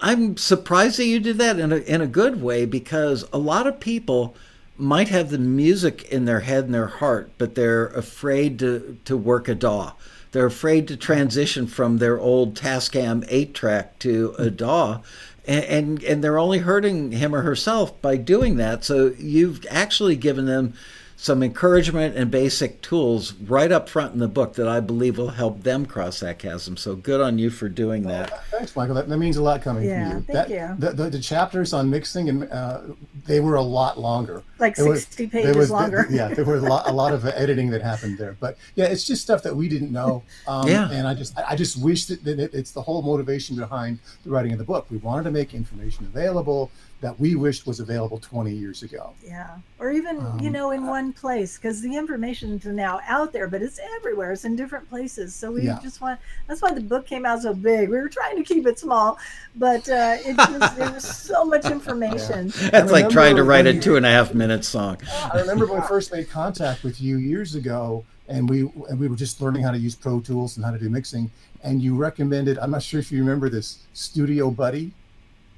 I'm surprised that you did that in a, in a good way, because a lot of people might have the music in their head and their heart, but they're afraid to, to work a D A W. They're afraid to transition from their old Tascam eight track to a D A W. And, and and they're only hurting him or herself by doing that. So you've actually given them some encouragement and basic tools right up front in the book that I believe will help them cross that chasm. So good on you for doing that. Oh, thanks, Michael. That, that means a lot coming yeah, from you. Thank that, you. The, the, the chapters on mixing, and uh, they were a lot longer. Like there sixty was, pages was, longer. The, yeah, there was a lot, a lot of editing that happened there. But yeah, it's just stuff that we didn't know. Um, yeah. And I just, I just wish that, that it, it's the whole motivation behind the writing of the book. We wanted to make information available that we wished was available twenty years ago. Yeah, or even, um, you know, in one place, because the information is now out there, but it's everywhere, it's in different places. So we yeah. just want, that's why the book came out so big. We were trying to keep it small, but uh, it just, there was so much information. Yeah. That's like trying to write a two and a half minute song. Yeah, I remember when I first made contact with you years ago, and we and we were just learning how to use Pro Tools and how to do mixing, and you recommended, I'm not sure if you remember this, Studio Buddy.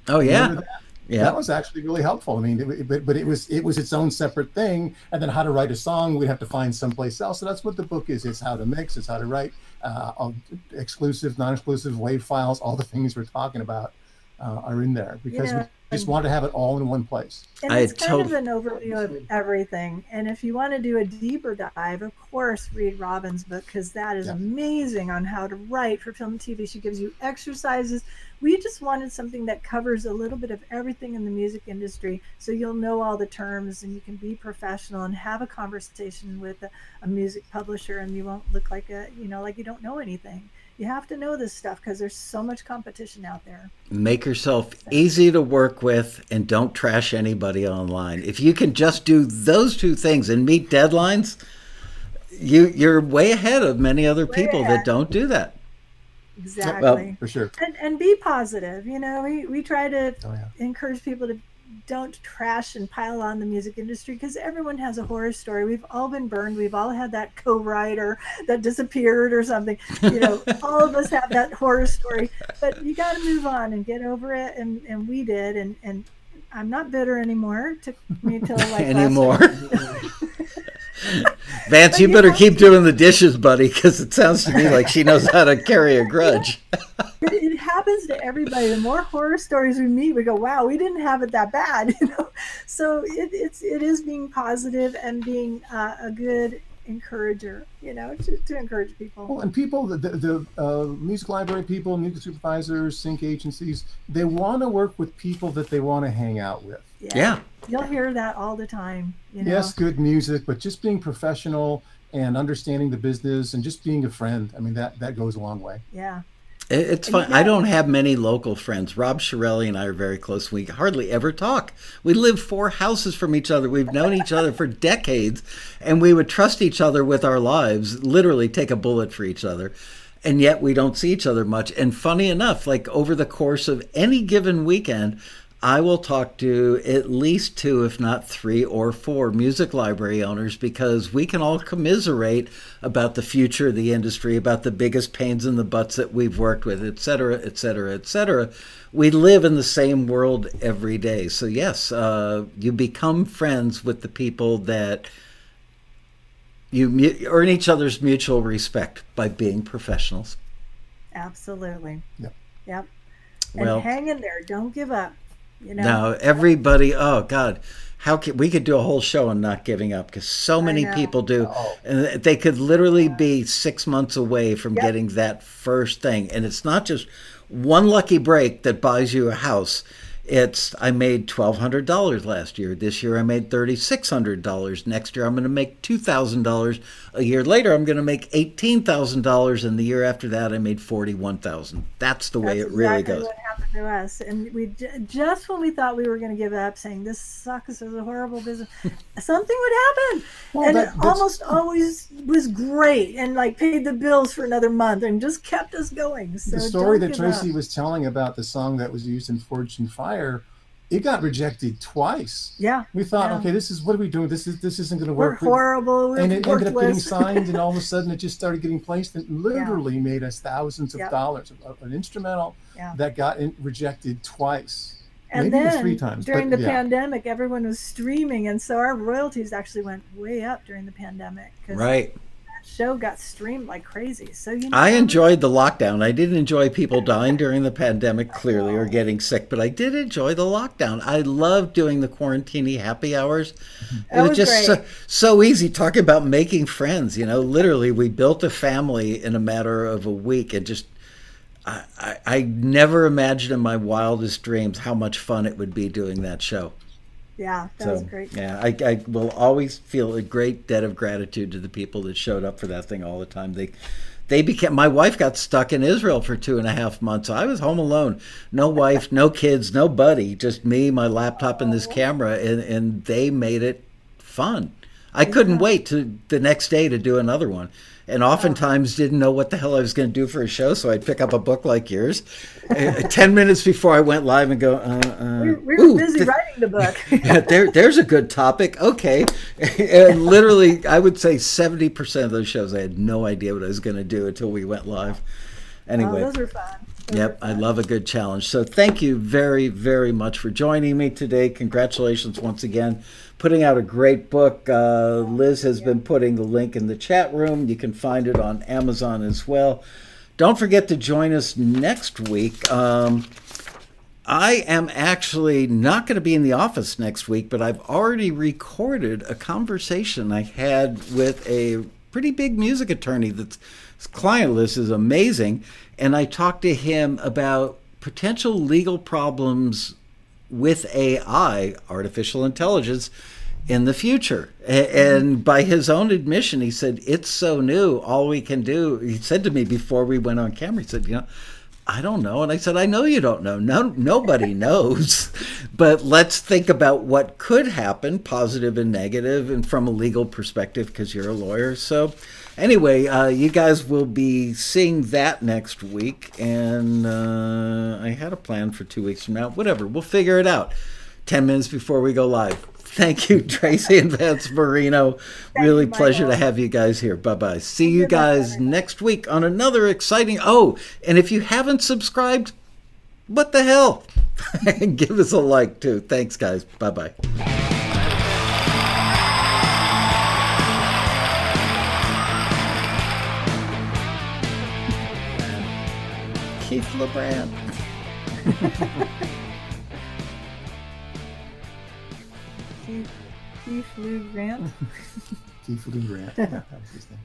Oh yeah. Yeah, that was actually really helpful. I mean, it, but but it was it was its own separate thing. And then how to write a song, we'd have to find someplace else. So that's what the book is: it's how to mix, it's how to write, uh, all exclusive, non-exclusive, wave files, all the things we're talking about. uh, are in there, because yeah. we just want to have it all in one place. And it's I kind totally of an overview of everything. And if you want to do a deeper dive, of course, read Robin's book, because that is yeah. amazing on how to write for film and T V. She gives you exercises. We just wanted something that covers a little bit of everything in the music industry, so you'll know all the terms and you can be professional and have a conversation with a, a music publisher, and you won't look like a, you know, like you don't know anything. You have to know this stuff because there's so much competition out there. Make yourself easy to work with and don't trash anybody online. If you can just do those two things and meet deadlines, you, you're way ahead of many other way people ahead. that don't do that. Exactly. Well, for sure. And, and be positive. You know, we, we try to oh, yeah. encourage people to don't trash and pile on the music industry, because everyone has a horror story. We've all been burned. We've all had that co-writer that disappeared or something. You know, all of us have that horror story. But you got to move on and get over it. And, and we did. And, and I'm not bitter anymore. It took me until like anymore. Vance, you, you better know, keep doing the dishes, buddy, because it sounds to me like she knows how to carry a grudge. It, it happens to everybody. The more horror stories we meet, we go, "Wow, we didn't have it that bad," you know. So it, it's it is being positive and being uh, a good encourager, you know, to, to encourage people. Well, and people, the, the uh, music library people, music supervisors, sync agencies, they want to work with people that they want to hang out with. Yeah. yeah. You'll hear that all the time. You know? Yes, good music, but just being professional and understanding the business and just being a friend. I mean, that, that goes a long way. Yeah. It's fun. I don't have many local friends. Rob Shirelli and I are very close. We hardly ever talk. We live four houses from each other. We've known each other for decades, and we would trust each other with our lives, literally take a bullet for each other. And yet we don't see each other much. And funny enough, like over the course of any given weekend, I will talk to at least two, if not three or four music library owners, because we can all commiserate about the future of the industry, about the biggest pains in the butts that we've worked with, et cetera, et cetera, et cetera. We live in the same world every day. So yes, uh, you become friends with the people that you earn each other's mutual respect by being professionals. Absolutely. Yep. Yep. And well, hang in there. Don't give up. You know? Now everybody, oh God, how can we could do a whole show on not giving up, because so many people do, oh. and they could literally yeah. be six months away from yep. getting that first thing. And it's not just one lucky break that buys you a house. It's I made twelve hundred dollars last year. This year I made thirty six hundred dollars. Next year I'm going to make two thousand dollars. A year later I'm going to make eighteen thousand dollars, and the year after that I made forty one thousand. That's the way That's it exactly really goes. What happened to us, and we just when we thought we were going to give up, saying this sucks, this is a horrible business, something would happen, well, and that, it almost always was great, and like paid the bills for another month, and just kept us going. So the story that Tracy up. was telling about the song that was used in Forged in Fire. It got rejected twice. Yeah, we thought, yeah. okay, this is what are we doing? This is this isn't going to work. We're horrible. We're and it worthless. ended up getting signed, and all of a sudden, it just started getting placed. It literally yeah. made us thousands of yep. dollars. An instrumental yeah. that got in, rejected twice, and maybe then, it was three times. During but, the yeah. pandemic, everyone was streaming, and so our royalties actually went way up during the pandemic. Right. Show got streamed like crazy. So you know, I enjoyed the lockdown. I didn't enjoy people dying during the pandemic, clearly, or getting sick, but I did enjoy the lockdown. I loved doing the quarantini happy hours. That it was, was just so, so easy, talking about making friends. You know, literally, we built a family in a matter of a week, and just I, I, I never imagined in my wildest dreams how much fun it would be doing that show. Yeah, that so, was great. Yeah, I, I will always feel a great debt of gratitude to the people that showed up for that thing all the time. They, they became. My wife got stuck in Israel for two and a half months. So I was home alone, no wife, no kids, no buddy, just me, my laptop, and this camera, and and they made it fun. I yeah. couldn't wait to the next day to do another one, and oftentimes didn't know what the hell I was going to do for a show, so I'd pick up a book like yours uh, ten minutes before I went live and go, uh, uh, we, we were ooh, busy th- writing the book. yeah, there, there's a good topic, okay. And literally, I would say seventy percent of those shows I had no idea what I was going to do until we went live. Anyway. Oh, those are fun. Those yep, are fun. I love a good challenge. So thank you very, very much for joining me today. Congratulations once again. Putting out a great book. Uh, Liz has been putting the link in the chat room. You can find it on Amazon as well. Don't forget to join us next week. Um, I am actually not going to be in the office next week, but I've already recorded a conversation I had with a pretty big music attorney that's his client list is amazing. And I talked to him about potential legal problems with A I, artificial intelligence, in the future. And by his own admission, he said, it's so new, all we can do. He said to me before we went on camera, he said, you know, I don't know. And I said, I know you don't know. No, nobody knows. But let's think about what could happen, positive and negative, and from a legal perspective, because you're a lawyer. So anyway, uh, you guys will be seeing that next week. And uh, I had a plan for two weeks from now. Whatever. We'll figure it out. Ten minutes before we go live. Thank you, Tracy and Vance Marino. Really pleasure to have you guys here. Bye-bye. See you guys next week on another exciting... Oh, and if you haven't subscribed, what the hell? Give us a like, too. Thanks, guys. Bye-bye. Keith LeBrand. Keith Lou Grant. Keith Lou Grant. That was his name.